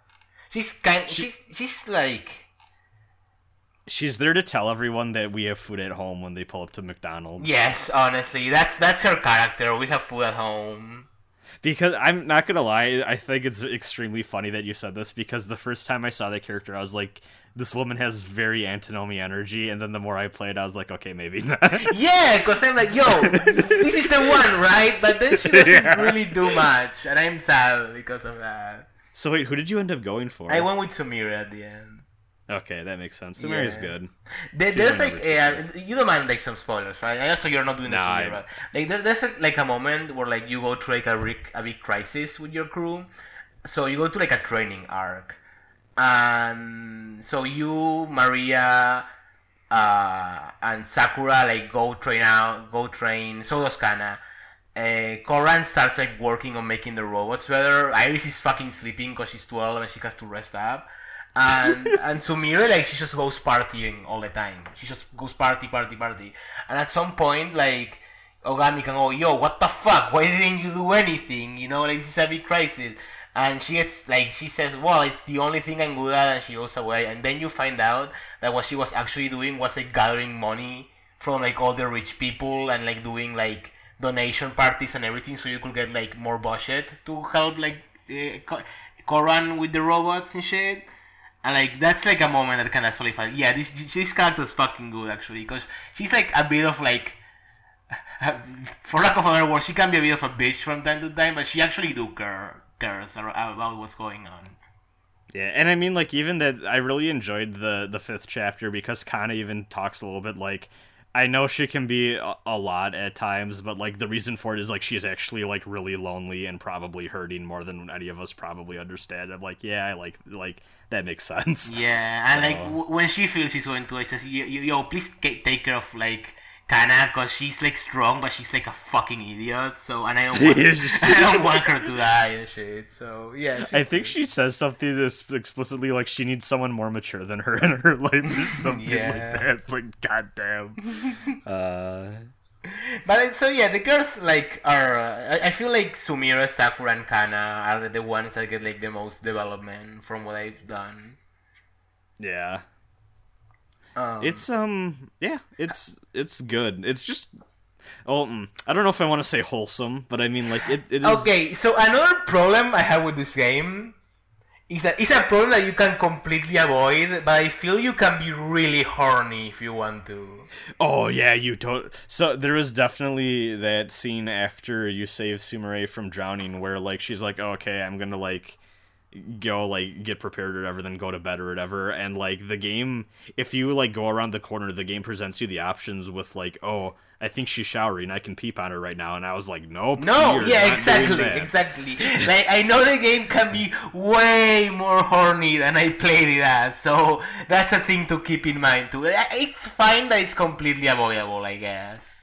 She's kind she, she's, she's, like... She's there to tell everyone that we have food at home when they pull up to McDonald's. Yes, honestly. That's that's her character. We have food at home. Because, I'm not gonna lie, I think it's extremely funny that you said this, because the first time I saw that character, I was like, this woman has very Antinomi energy, and then the more I played, I was like, okay, maybe not. Yeah, because I'm like, yo, this is the one, right? But then she doesn't yeah. really do much, and I'm sad because of that. So wait, who did you end up going for? I went with Sumire at the end. Okay, that makes sense. Sumire is yeah. good. There, there's like, yeah, you don't mind like some spoilers, right? And that's why you're not doing this nah, Sumire, right? Like there, there's like a moment where like you go through like a, re- a big crisis with your crew, so you go to like a training arc, and so you, Maria, uh, and Sakura like go train out, go train. So does Kanna. Uh, Kohran starts like working on making the robots better. Iris is fucking sleeping because she's twelve and she has to rest up. And and Sumire, like, she just goes partying all the time. She just goes party, party, party. And at some point, like, Ogami can go, yo, what the fuck? Why didn't you do anything? You know, like, this is a big crisis. And she gets, like, she says, well, it's the only thing I'm good at, and she goes away. And then you find out that what she was actually doing was, like, gathering money from, like, all the rich people and, like, doing, like, donation parties and everything so you could get, like, more budget to help, like, uh, Kohran with the robots and shit. And, like, that's, like, a moment that kind of solidifies. Yeah, this this character's fucking good, actually. Because she's, like, a bit of, like... for lack of a better word, she can be a bit of a bitch from time to time. But she actually do care, cares about what's going on. Yeah, and I mean, like, even that... I really enjoyed the, the fifth chapter because Kanna even talks a little bit, like... I know she can be a, a lot at times, but, like, the reason for it is, like, she's actually, like, really lonely and probably hurting more than any of us probably understand. I'm like, yeah, I like, like, that makes sense. Yeah, and, so. like, w- when she feels she's going to, I says, yo, yo, please k- take care of, like, Kanna, because she's, like, strong, but she's, like, a fucking idiot, so, and I don't want, I don't want her to die and shit, so, yeah. I think she says something that's explicitly, like, she needs someone more mature than her in her life or something yeah. like that, like, goddamn. uh... But, so, yeah, the girls, like, are, uh, I feel like Sumire, Sakura, and Kanna are the ones that get, like, the most development from what I've done. Yeah. Um, it's, um, yeah, it's, it's good. It's just, oh, I don't know if I want to say wholesome, but I mean, like, it, it is... Okay, so another problem I have with this game is that it's a problem that you can completely avoid, but I feel you can be really horny if you want to. Oh, yeah, you totally... So, there was definitely that scene after you save Sumire from drowning where, like, she's like, oh, okay, I'm gonna, like... go like get prepared or whatever, then go to bed or whatever, and like the game, if you like go around the corner, the game presents you the options with like, oh, I think she's showering, I can peep on her right now, and I was like, nope, no, yeah, exactly, exactly. Like, I know the game can be way more horny than I played it as, so that's a thing to keep in mind too. It's fine that it's completely avoidable, I guess.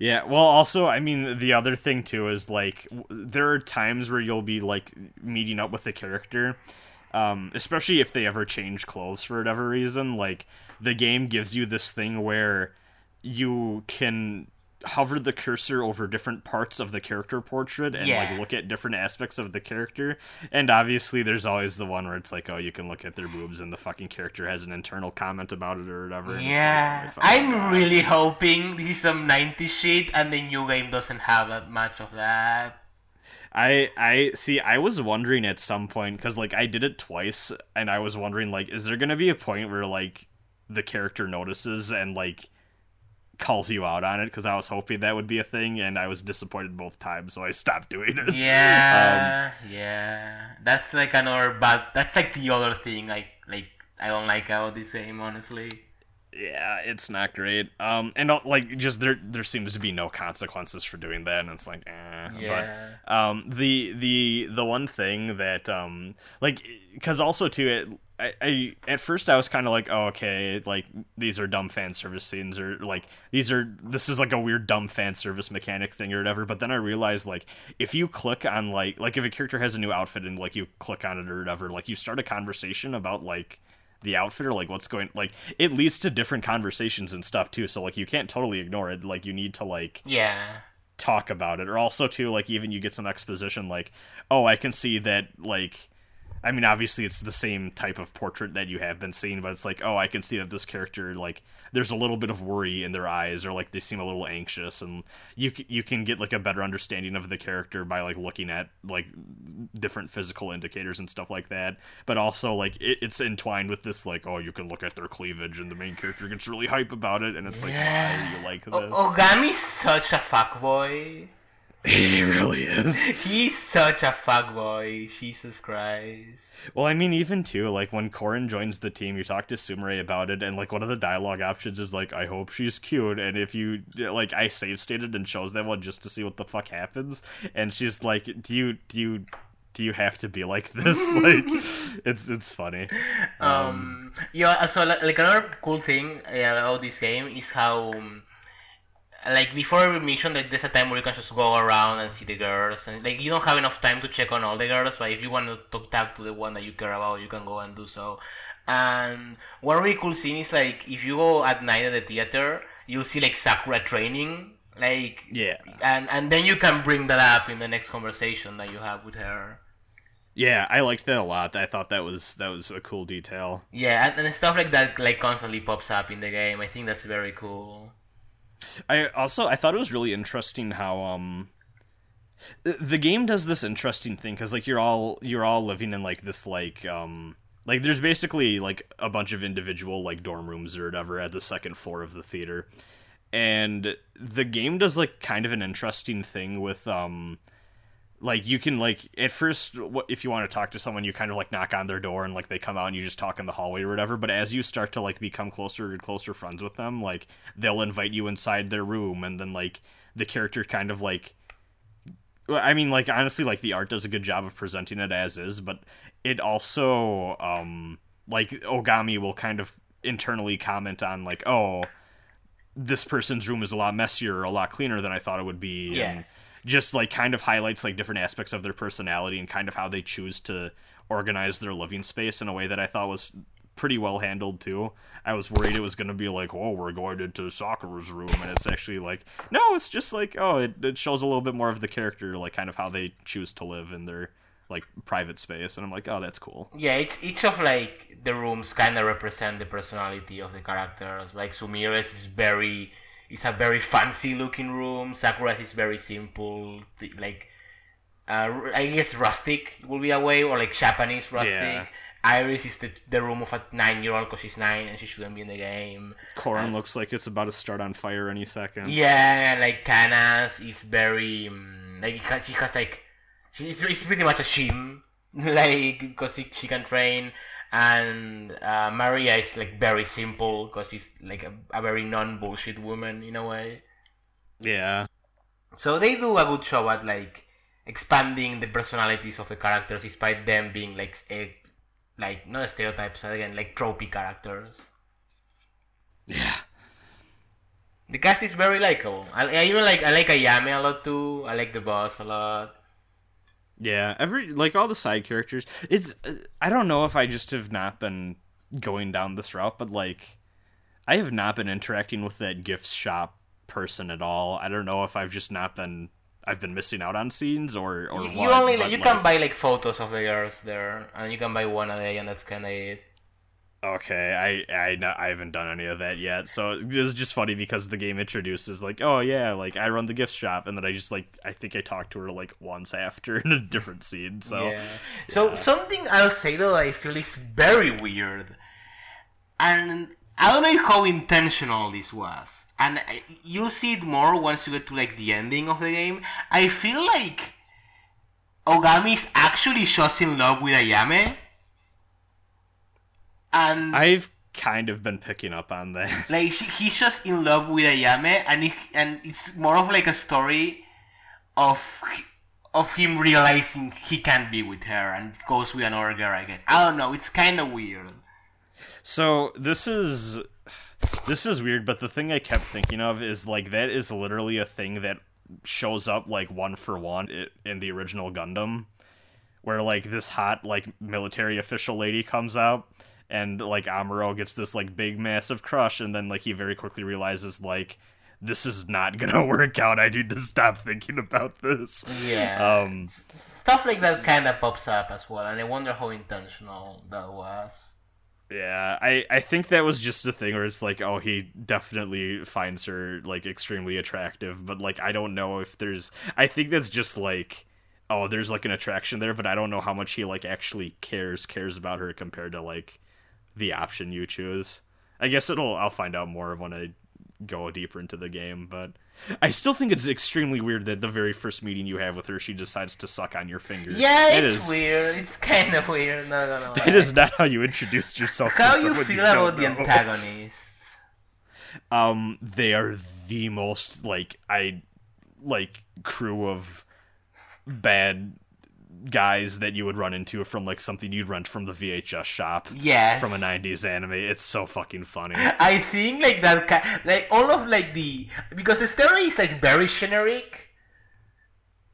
Yeah, well, also, I mean, the other thing, too, is, like, there are times where you'll be, like, meeting up with a character, um, especially if they ever change clothes for whatever reason. Like, the game gives you this thing where you can hover the cursor over different parts of the character portrait and, yeah. like, look at different aspects of the character. And, obviously, there's always the one where it's like, oh, you can look at their boobs and the fucking character has an internal comment about it or whatever. Yeah. Like, I'm God. really hoping this is some nineties shit and the new game doesn't have that much of that. I, I see, I was wondering at some point, because, like, I did it twice, and I was wondering, like, is there gonna be a point where, like, the character notices and, like, calls you out on it, because I was hoping that would be a thing, and I was disappointed both times, so I stopped doing it. Yeah, um, yeah. That's like another bad, that's like the other thing, like, like I don't like how this game, honestly. Yeah, it's not great. Um, and, like, just there there seems to be no consequences for doing that, and it's like, eh. Yeah. But, um, the, the, the one thing that, um, like, because also, too, it, I, I at first I was kind of like, oh, okay, like, these are dumb fan service scenes, or, like, these are, this is, like, a weird dumb fan service mechanic thing or whatever, but then I realized, like, if you click on, like, like, if a character has a new outfit and, like, you click on it or whatever, like, you start a conversation about, like, the outfit or, like, what's going, like, it leads to different conversations and stuff, too, so, like, you can't totally ignore it, like, you need to, like... Yeah. Talk about it, or also, too, like, even you get some exposition, like, oh, I can see that, like... I mean, obviously, it's the same type of portrait that you have been seeing, but it's like, oh, I can see that this character, like, there's a little bit of worry in their eyes, or, like, they seem a little anxious, and you you can get, like, a better understanding of the character by, like, looking at, like, different physical indicators and stuff like that, but also, like, it, it's entwined with this, like, oh, you can look at their cleavage, and the main character gets really hype about it, and it's yeah. like, why do you like this? O- Ogami's such a fuckboy. He really is. He's such a fuckboy. Jesus Christ. Well, I mean, even too, like, when Kohran joins the team, you talk to Sumire about it, and, like, one of the dialogue options is, like, I hope she's cute, and if you, like, I save stated and chose that one just to see what the fuck happens, and she's like, do you, do you... do you have to be like this? Like, it's it's funny. Um, um, yeah, so, like, another cool thing about this game is how, like, before every mission, like, there's a time where you can just go around and see the girls. And, like, you don't have enough time to check on all the girls, but if you want to talk to the one that you care about, you can go and do so. And one really cool scene is, like, if you go at night at the theater, you'll see, like, Sakura training. Like, yeah. And, and then you can bring that up in the next conversation that you have with her. Yeah, I liked that a lot. I thought that was that was a cool detail. Yeah, and, and stuff like that, like, constantly pops up in the game. I think that's very cool. I also I thought it was really interesting how um the game does this interesting thing, because, like, you're all you're all living in, like, this, like, um like, there's basically, like, a bunch of individual, like, dorm rooms or whatever at the second floor of the theater, and the game does, like, kind of an interesting thing with um. Like, you can, like, at first, if you want to talk to someone, you kind of, like, knock on their door and, like, they come out and you just talk in the hallway or whatever. But as you start to, like, become closer and closer friends with them, like, they'll invite you inside their room. And then, like, the character kind of, like... I mean, like, honestly, like, the art does a good job of presenting it as is. But it also, um... like, Ogami will kind of internally comment on, like, oh, this person's room is a lot messier, a lot cleaner than I thought it would be. Yes. And, just, like, kind of highlights, like, different aspects of their personality and kind of how they choose to organize their living space in a way that I thought was pretty well handled, too. I was worried it was going to be like, oh, we're going into Sakura's room, and it's actually like, no, it's just like, oh, it, it shows a little bit more of the character, like, kind of how they choose to live in their, like, private space, and I'm like, oh, that's cool. Yeah, it's, each of, like, the rooms kind of represent the personality of the characters. Like, Sumire's is very... It's a very fancy-looking room. Sakura is very simple, like, uh, I guess rustic will be a way, or, like, Japanese rustic. Yeah. Iris is the, the room of a nine-year-old because she's nine and she shouldn't be in the game. Kohran uh, looks like it's about to start on fire any second. Yeah, like, Kanna's is very, like, she has, like, she's it's pretty much a shim, like, because she, she can train. And uh, Maria is, like, very simple because she's, like, a, a very non-bullshit woman in a way. Yeah. So they do a good show at, like, expanding the personalities of the characters despite them being, like, a, like not stereotypes, but again, like, tropey characters. Yeah. The cast is very likable. I, I even like I like Ayame a lot too. I like the boss a lot. Yeah, every like all the side characters. It's I don't know if I just have not been going down this route, but like I have not been interacting with that gift shop person at all. I don't know if I've just not been I've been missing out on scenes or or you, what, you only but, you like, can buy like photos of the girls there, and you can buy one a day, and that's kind of it. Okay, I, I I haven't done any of that yet, so it's just funny because the game introduces, like, oh yeah, like, I run the gift shop, and then I just, like, I think I talked to her, like, once after in a different scene, so... Yeah. So, yeah. Something I'll say, though, I feel is very weird, and I don't know how intentional this was, and I, you'll see it more once you get to, like, the ending of the game. I feel like Ogami is actually just in love with Ayame. And I've kind of been picking up on that. Like, she, he's just in love with Ayame, and he, and it's more of like a story of of him realizing he can't be with her and goes with another girl, I guess. I don't know, it's kind of weird. So, this is, this is weird, but the thing I kept thinking of is, like, that is literally a thing that shows up, like, one for one in the original Gundam, where, like, this hot, like, military official lady comes out, and, like, Amuro gets this, like, big, massive crush, and then, like, he very quickly realizes, like, this is not gonna work out. I need to stop thinking about this. Yeah. Um, Stuff like that kind of pops up as well, and I wonder how intentional that was. Yeah, I, I think that was just a thing where it's like, oh, he definitely finds her, like, extremely attractive, but, like, I don't know if there's... I think that's just, like... Oh, there's, like, an attraction there, but I don't know how much he, like, actually cares, cares about her compared to, like, the option you choose. I guess it'll, I'll find out more when I go deeper into the game, but I still think it's extremely weird that the very first meeting you have with her, she decides to suck on your fingers. Yeah, it it's is, weird. It's kind of weird. No, no, no. That is not how you introduce yourself to someone you don't know. How you feel about the antagonists? Um, they are the most, like, I, like, crew of bad guys that you would run into from, like, something you'd rent from the V H S shop. Yes. From a nineties anime. It's so fucking funny. I think, like, that kind... Like, all of, like, the... Because the story is, like, very generic.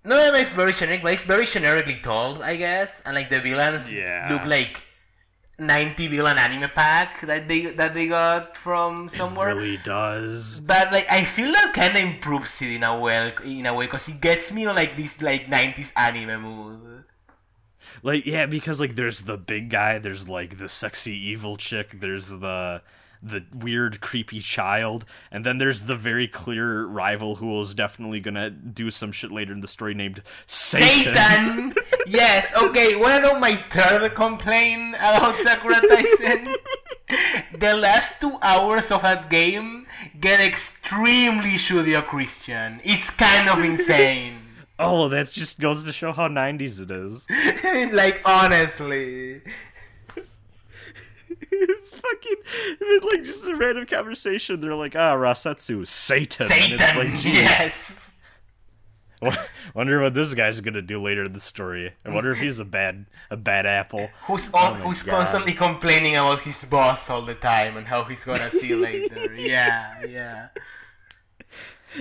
No, no, it's very generic, but it's very generically told, I guess. And, like, the villains yeah. look like ninety villain anime pack that they that they got from somewhere. It really does. But, like, I feel that kind of improves it in a way, in a way, because it gets me on, like, this, like, nineties anime mood. Like, yeah, because, like, there's the big guy, there's, like, the sexy evil chick, there's the the weird, creepy child, and then there's the very clear rival who is definitely gonna do some shit later in the story named Satan. Satan! Yes, okay, wanna know my third complaint about Sakura Taisen? The last two hours of that game get extremely pseudo-Christian. It's kind of insane. Oh, that just goes to show how nineties it is. Like, honestly... It's fucking, it's like just a random conversation. They're like, ah, Rasetsu, Satan. Satan, and it's like, geez, yes. I wonder what this guy's gonna do later in the story. I wonder if he's a bad, a bad apple. Who's all, oh who's God. Constantly complaining about his boss all the time and how he's gonna see later. Yeah, yeah.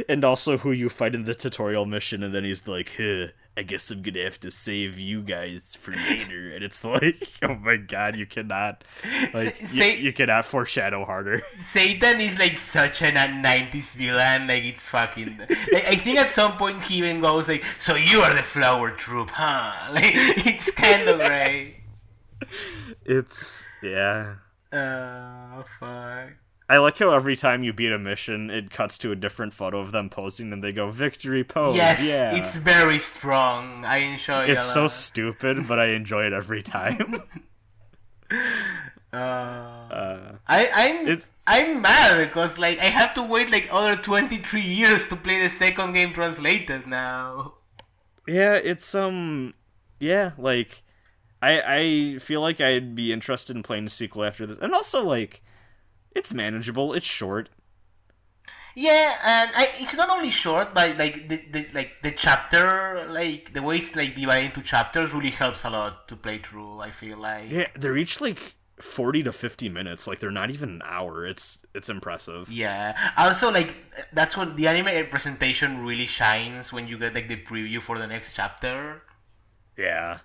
And also who you fight in the tutorial mission, and then he's like, huh. I guess I'm gonna have to save you guys for later, and it's like, oh my god, you cannot, like, S- you, you cannot foreshadow harder. Satan is like such a nineties villain, like it's fucking. Like, I think at some point he even goes like, "So you are the flower troop, huh?" Like it's kind of right. It's yeah. Oh fuck. I like how every time you beat a mission, it cuts to a different photo of them posing, and they go, victory pose, yes, yeah. It's very strong. I enjoy it It's a so lot. Stupid, but I enjoy it every time. uh, uh, I, I'm it's... I'm mad, because like I have to wait like other twenty-three years to play the second game translated now. Yeah, it's, um, yeah, like, I I feel like I'd be interested in playing the sequel after this. And also, like, it's manageable. It's short. Yeah, and I, it's not only short, but like the, the like the chapter, like the way it's like divided into chapters, really helps a lot to play through. I feel like yeah, they're each like forty to fifty minutes. Like they're not even an hour. It's it's impressive. Yeah. Also, like that's when the anime presentation really shines when you get like the preview for the next chapter. Yeah.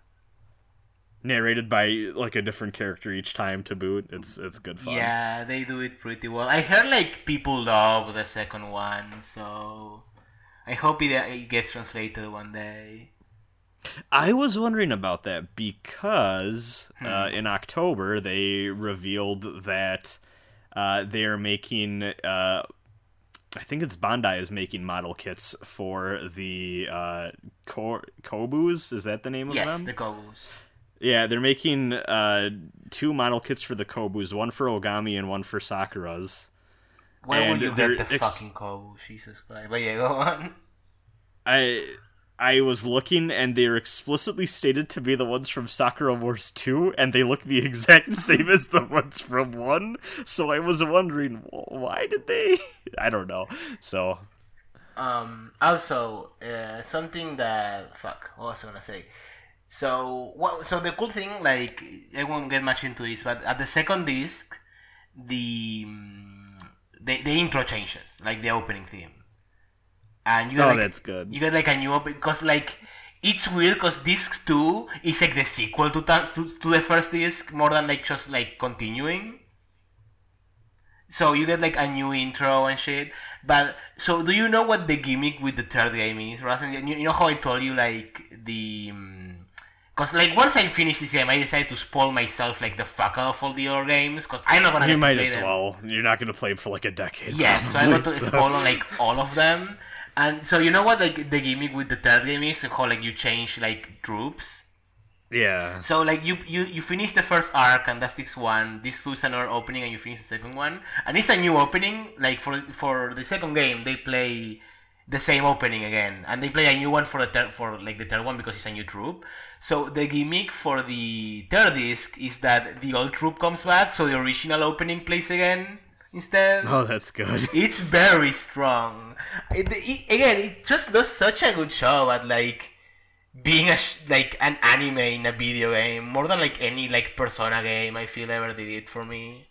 Narrated by like a different character each time to boot. It's it's good fun. Yeah, they do it pretty well. I heard like people love the second one, so I hope it, it gets translated one day. I was wondering about that because hmm. uh, in October they revealed that uh, they are making. Uh, I think it's Bandai is making model kits for the uh, Ko- Kobus. Is that the name yes, of them? Yes, the Kobus. Yeah, they're making uh, two model kits for the Kobus, one for Ogami and one for Sakura's. Why would you get the ex- fucking Kobus? Jesus Christ. But yeah, go on. I I was looking, and they're explicitly stated to be the ones from Sakura Wars two, and they look the exact same as the ones from one, so I was wondering, why did they? I don't know, so... Um. Also, uh, something that... Fuck, what was I gonna say? So, well, so the cool thing, like, I won't get much into this, but at the second disc, the the, the intro changes, like the opening theme. And you oh, like, that's good. You get, like, a new opening, because, like, it's weird, because disc two is, like, the sequel to, to, to the first disc, more than, like, just, like, continuing. So you get, like, a new intro and shit. But, so do you know what the gimmick with the third game is, Rasen? You, you know how I told you, like, the... Um, Because, like, once I finish this game, I decided to spoil myself, like, the fuck out of all the other games, because I'm not going to play them. You might as well. You're not going to play them for, like, a decade. Yeah, probably, so I want to so. spoil, like, all of them. And so, you know what, like, the gimmick with the third game is? How, like, you change, like, troops. Yeah. So like you, you, you finish the first arc and that's this one. This two is another opening, and you finish the second one, and it's a new opening. Like for for the second game, they play the same opening again, and they play a new one for the ter- for like the third one because it's a new troop. So the gimmick for the third disc is that the old troop comes back, so the original opening plays again instead. Oh, that's good. It's very strong. It, it, again, it just does such a good job at like. Being a sh- like an anime in a video game, more than like any like Persona game, I feel ever did it for me.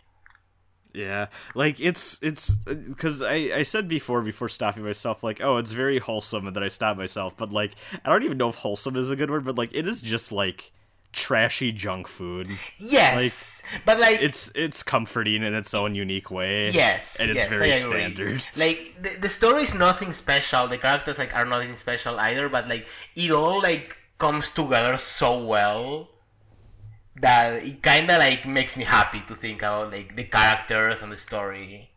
Yeah, like it's it's because I, I said before before stopping myself like oh it's very wholesome, and then I stopped myself, but like I don't even know if wholesome is a good word, but like it is just like trashy junk food. Yes, like, but like it's it's comforting in its own unique way. Yes, and it's yes, very standard. Like the, the story is nothing special. The characters like are nothing special either. But like it all like comes together so well that it kind of like makes me happy to think about like the characters and the story.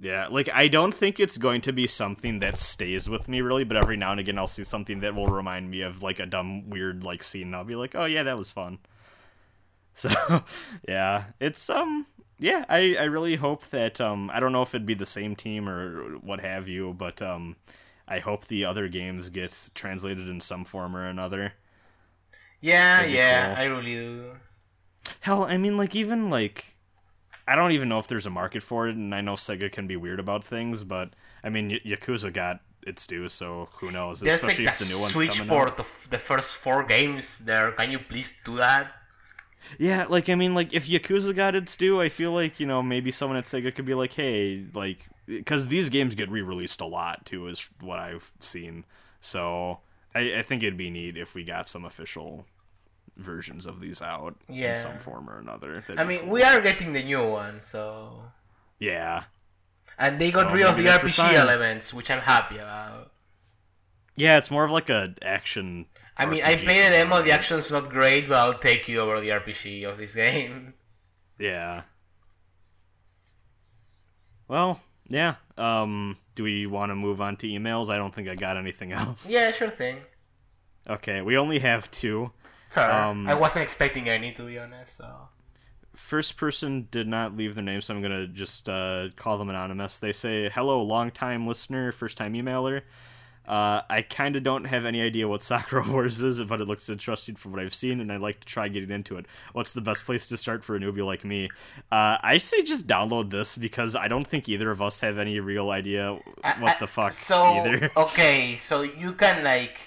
Yeah, like I don't think it's going to be something that stays with me really, but every now and again I'll see something that will remind me of like a dumb weird like scene, and I'll be like, oh yeah, that was fun. So yeah, it's um yeah, I, I really hope that um I don't know if it'd be the same team or what have you, but um I hope the other games get translated in some form or another. Yeah, so yeah, cool. I really do. Hell, I mean like even like I don't even know if there's a market for it, and I know Sega can be weird about things, but, I mean, y- Yakuza got its due, so who knows, there's especially like if the new one's coming out. There's like a Switch port of the first four games there, can you please do that? Yeah, like, I mean, like, if Yakuza got its due, I feel like, you know, maybe someone at Sega could be like, hey, like, because these games get re-released a lot, too, is what I've seen, so I, I think it'd be neat if we got some official versions of these out yeah. in some form or another. That'd I mean, cool. We are getting the new one, so... Yeah. And they got so rid of the R P G elements, which I'm happy about. Yeah, it's more of like a action I mean, R P G I played a demo, the action's not great, but I'll take you over the R P G of this game. Yeah. Well, yeah. Um, do we want to move on to emails? I don't think I got anything else. Yeah, sure thing. Okay, we only have two. Um, I wasn't expecting any, to be honest. So. First person did not leave their name, so I'm going to just uh, call them anonymous. They say, hello, long-time listener, first-time emailer. Uh, I kind of don't have any idea what Sakura Wars is, but it looks interesting from what I've seen, and I'd like to try getting into it. What's the best place to start for a newbie like me? Uh, I say just download this, because I don't think either of us have any real idea what I, the fuck I, so, either. Okay, so you can, like...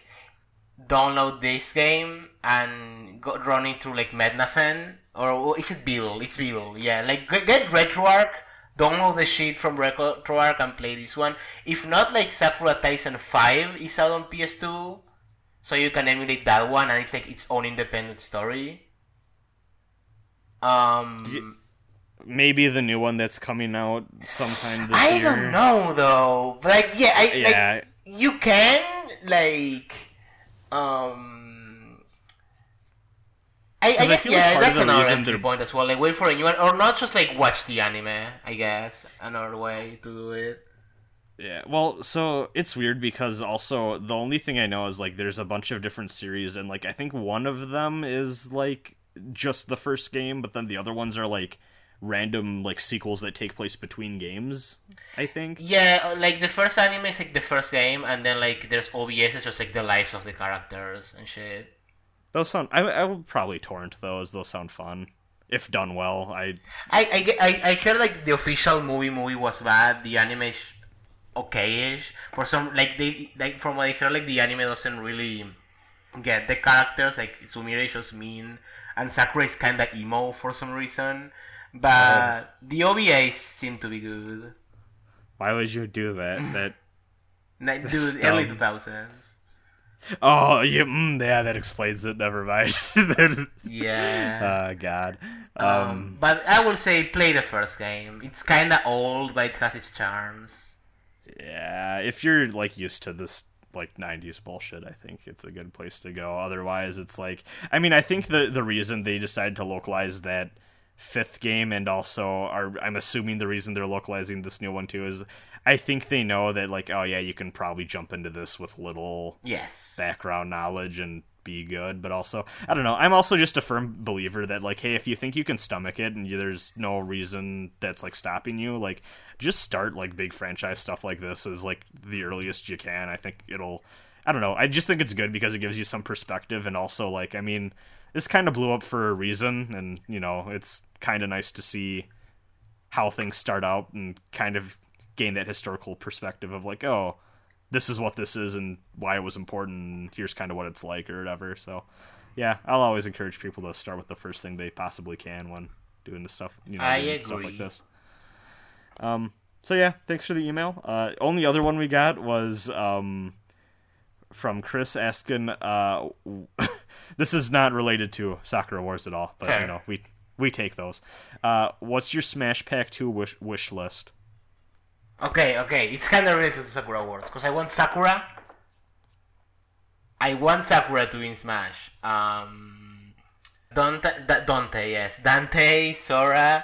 download this game and go, run it through like Mednafen or is it Beetle? It's Beetle, yeah. Like get RetroArch, download the shit from RetroArch and play this one. If not, like Sakura Taisen five is out on P S two, so you can emulate that one and it's like its own independent story. Um, maybe the new one that's coming out sometime this I year. I don't know though. But like yeah, I yeah. Like, you can like. Um, I, I guess I yeah, like that's another entry point as well. Like wait for a new one, or not just like watch the anime. I guess another way to do it. Yeah, well, so it's weird because also the only thing I know is like there's a bunch of different series, and like I think one of them is like just the first game, but then the other ones are like random like sequels that take place between games, I think. Yeah, like the first anime is like the first game, and then like there's O V As, it's just like the lives of the characters and shit. Those sound. I I will probably torrent those. Those sound fun if done well. I I I I heard like the official movie movie was bad. The anime is okay-ish for some. Like they like from what I heard, like the anime doesn't really get the characters. Like Sumire is just mean, and Sakura is kinda emo for some reason. But oh. The O V As seem to be good. Why would you do that? That no, dude, early two thousands. Oh, yeah, mm, yeah, that explains it. Never mind. yeah. Oh, God. Um, um, but I would say play the first game. It's kind of old, but it has its charms. Yeah, if you're like used to this like nineties bullshit, I think it's a good place to go. Otherwise, it's like... I mean, I think the, the reason they decided to localize that fifth game, and also are I'm assuming the reason they're localizing this new one too is I think they know that, like, oh yeah, you can probably jump into this with little yes background knowledge and be good, but also I don't know, I'm also just a firm believer that, like, hey, if you think you can stomach it and you, there's no reason that's like stopping you, like, just start like big franchise stuff like this is like the earliest you can. I think it'll I don't know I just think it's good because it gives you some perspective, and also, like, I mean, this kind of blew up for a reason, and you know, it's kind of nice to see how things start out and kind of gain that historical perspective of like, oh, this is what this is and why it was important, and here's kind of what it's like or whatever. So yeah, I'll always encourage people to start with the first thing they possibly can when doing the stuff, you know, I agree. Stuff like this. Um, so yeah, thanks for the email. Uh, only other one we got was um, from Chris asking, uh, this is not related to Sakura Wars at all, but fair. You know, we, we take those. Uh, what's your Smash Pack two wish, wish list? Okay, okay, it's kind of related to Sakura Wars, because I want Sakura. I want Sakura to win Smash. Um, Dante, D- Dante, yes, Dante, Sora,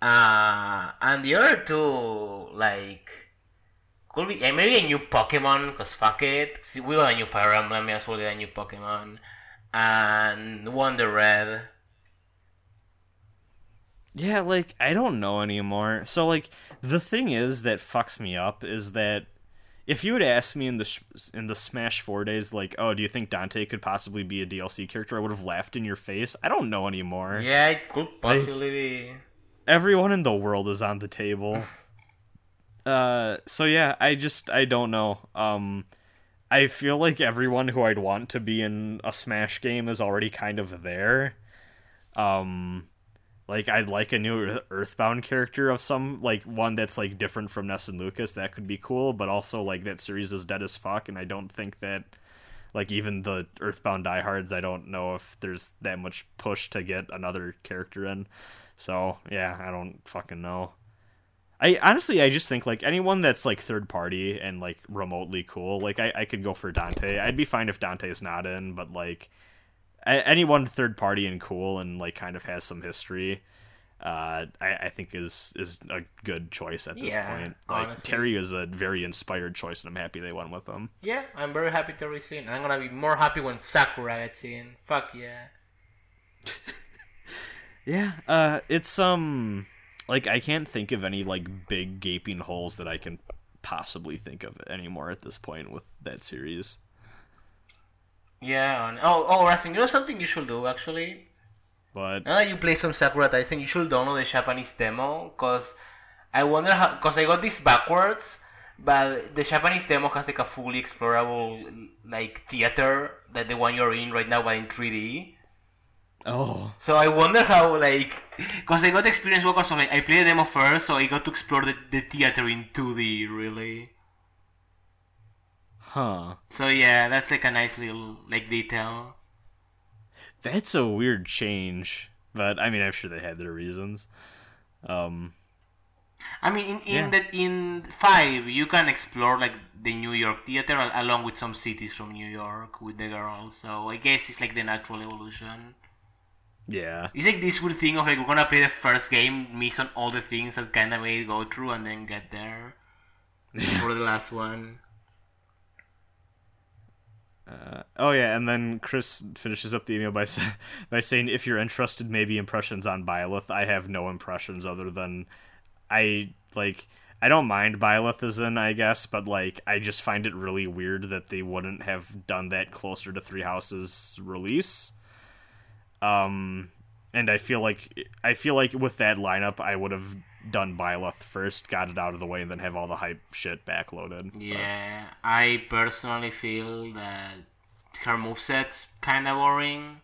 uh, and the other two, like, could be uh, maybe a new Pokemon, because fuck it, see, we got a new Fire Emblem, we also got a new Pokemon, and Wonder Red. Yeah, like, I don't know anymore. So, like, the thing is that fucks me up is that if you would ask me in the sh- in the Smash four days, like, oh, do you think Dante could possibly be a D L C character, I would have laughed in your face. I don't know anymore. Yeah, it could possibly be. Like, everyone in the world is on the table. uh, so, yeah, I just, I don't know. Um, I feel like everyone who I'd want to be in a Smash game is already kind of there. Um... Like, I'd like a new Earthbound character of some, like, one that's, like, different from Ness and Lucas. That could be cool, but also, like, that series is dead as fuck, and I don't think that, like, even the Earthbound diehards, I don't know if there's that much push to get another character in. So, yeah, I don't fucking know. I honestly, I just think, like, anyone that's, like, third party and, like, remotely cool, like, I, I could go for Dante. I'd be fine if Dante's not in, but, like... anyone third party and cool and, like, kind of has some history, uh, I, I think is is a good choice at this yeah, point. Like, honestly. Terry is a very inspired choice, and I'm happy they went with him. Yeah, I'm very happy Terry's in. I'm gonna be more happy when Sakura gets in. Fuck yeah. yeah, uh, it's, um, like, I can't think of any, like, big gaping holes that I can possibly think of anymore at this point with that series. Yeah. Oh, oh, Rasen, you know something you should do, actually? What? Now that you play some Sakura Taisen, you should download the Japanese demo, because I wonder how... Because I got this backwards, but the Japanese demo has, like, a fully explorable, like, theater that the one you're in right now, but in three D. Oh. So I wonder how, like... Because I got experience work, so I played the demo first, so I got to explore the, the theater in two D, really. Huh. So yeah, that's like a nice little, like, detail. That's a weird change, but I mean, I'm sure they had their reasons. Um, I mean, in in, yeah. the, in five, you can explore, like, the New York theater along with some cities from New York with the girl. So I guess it's like the natural evolution. Yeah. It's like this weird thing of, like, we're gonna play the first game, miss on all the things that kind of made it go through, and then get there for the last one. Uh, oh yeah, and then Chris finishes up the email by say, by saying, if you're interested, maybe impressions on Byleth. I have no impressions other than I like I don't mind Byleth as in, I guess, but, like, I just find it really weird that they wouldn't have done that closer to Three Houses release. Um, and I feel like I feel like with that lineup, I would have done Byleth first, got it out of the way, and then have all the hype shit backloaded. Yeah, but I personally feel that her moveset's kind of boring,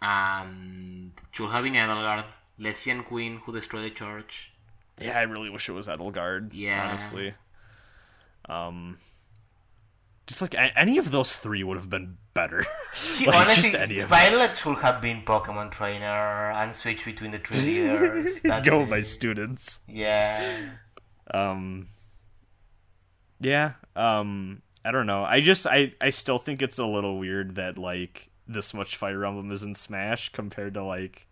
and should have been Edelgard, lesbian queen who destroyed the church. Yeah, I really wish it was Edelgard, yeah. Honestly. Um, just, like, any of those three would have been better. She, like, honestly, Violet should have been Pokemon trainer and switch between the three leaders. Go, it. My students. Yeah. Um. Yeah. Um. I don't know. I just I, I still think it's a little weird that, like, this much Fire Emblem is in Smash compared to, like,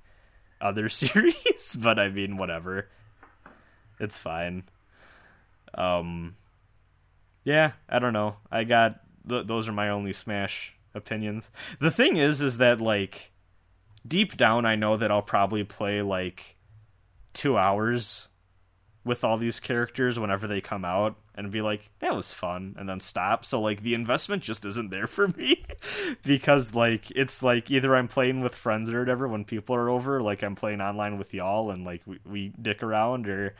other series, but I mean, whatever. It's fine. Um, yeah, I don't know. I got... Th- those are my only Smash opinions. The thing is, is that, like, deep down, I know that I'll probably play, like, two hours with all these characters whenever they come out and be like, that was fun, and then stop. So, like, the investment just isn't there for me because, like, it's, like, either I'm playing with friends or whatever when people are over, like, I'm playing online with y'all and, like, we, we dick around, or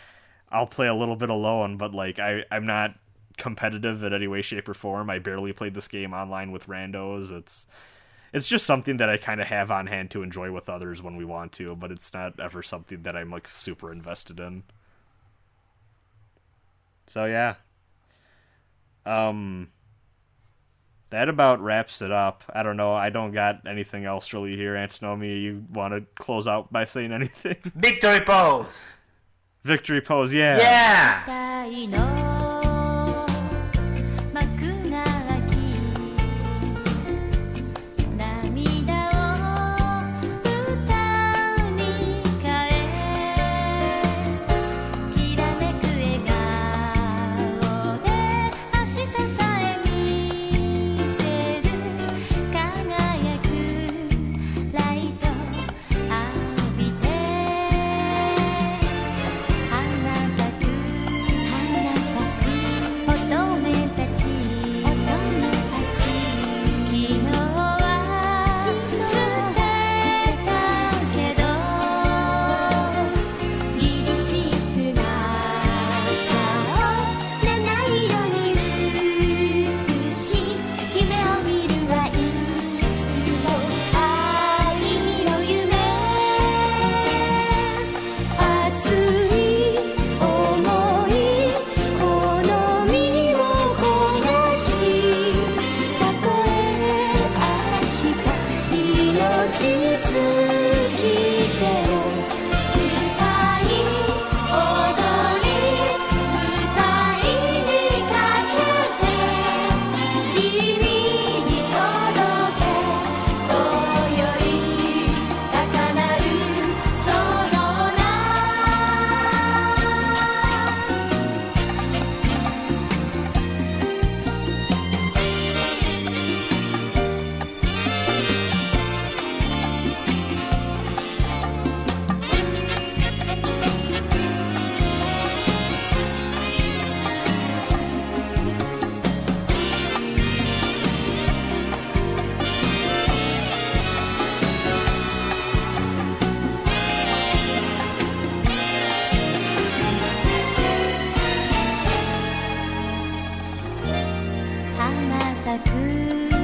I'll play a little bit alone, but, like, I, I'm not competitive in any way, shape, or form. I barely played this game online with randos. It's it's just something that I kind of have on hand to enjoy with others when we want to, but it's not ever something that I'm, like, super invested in. So, yeah. Um, that about wraps it up. I don't know. I don't got anything else really here. Antinomi, you want to close out by saying anything? Victory pose! Victory pose, yeah. Yeah! Sakura,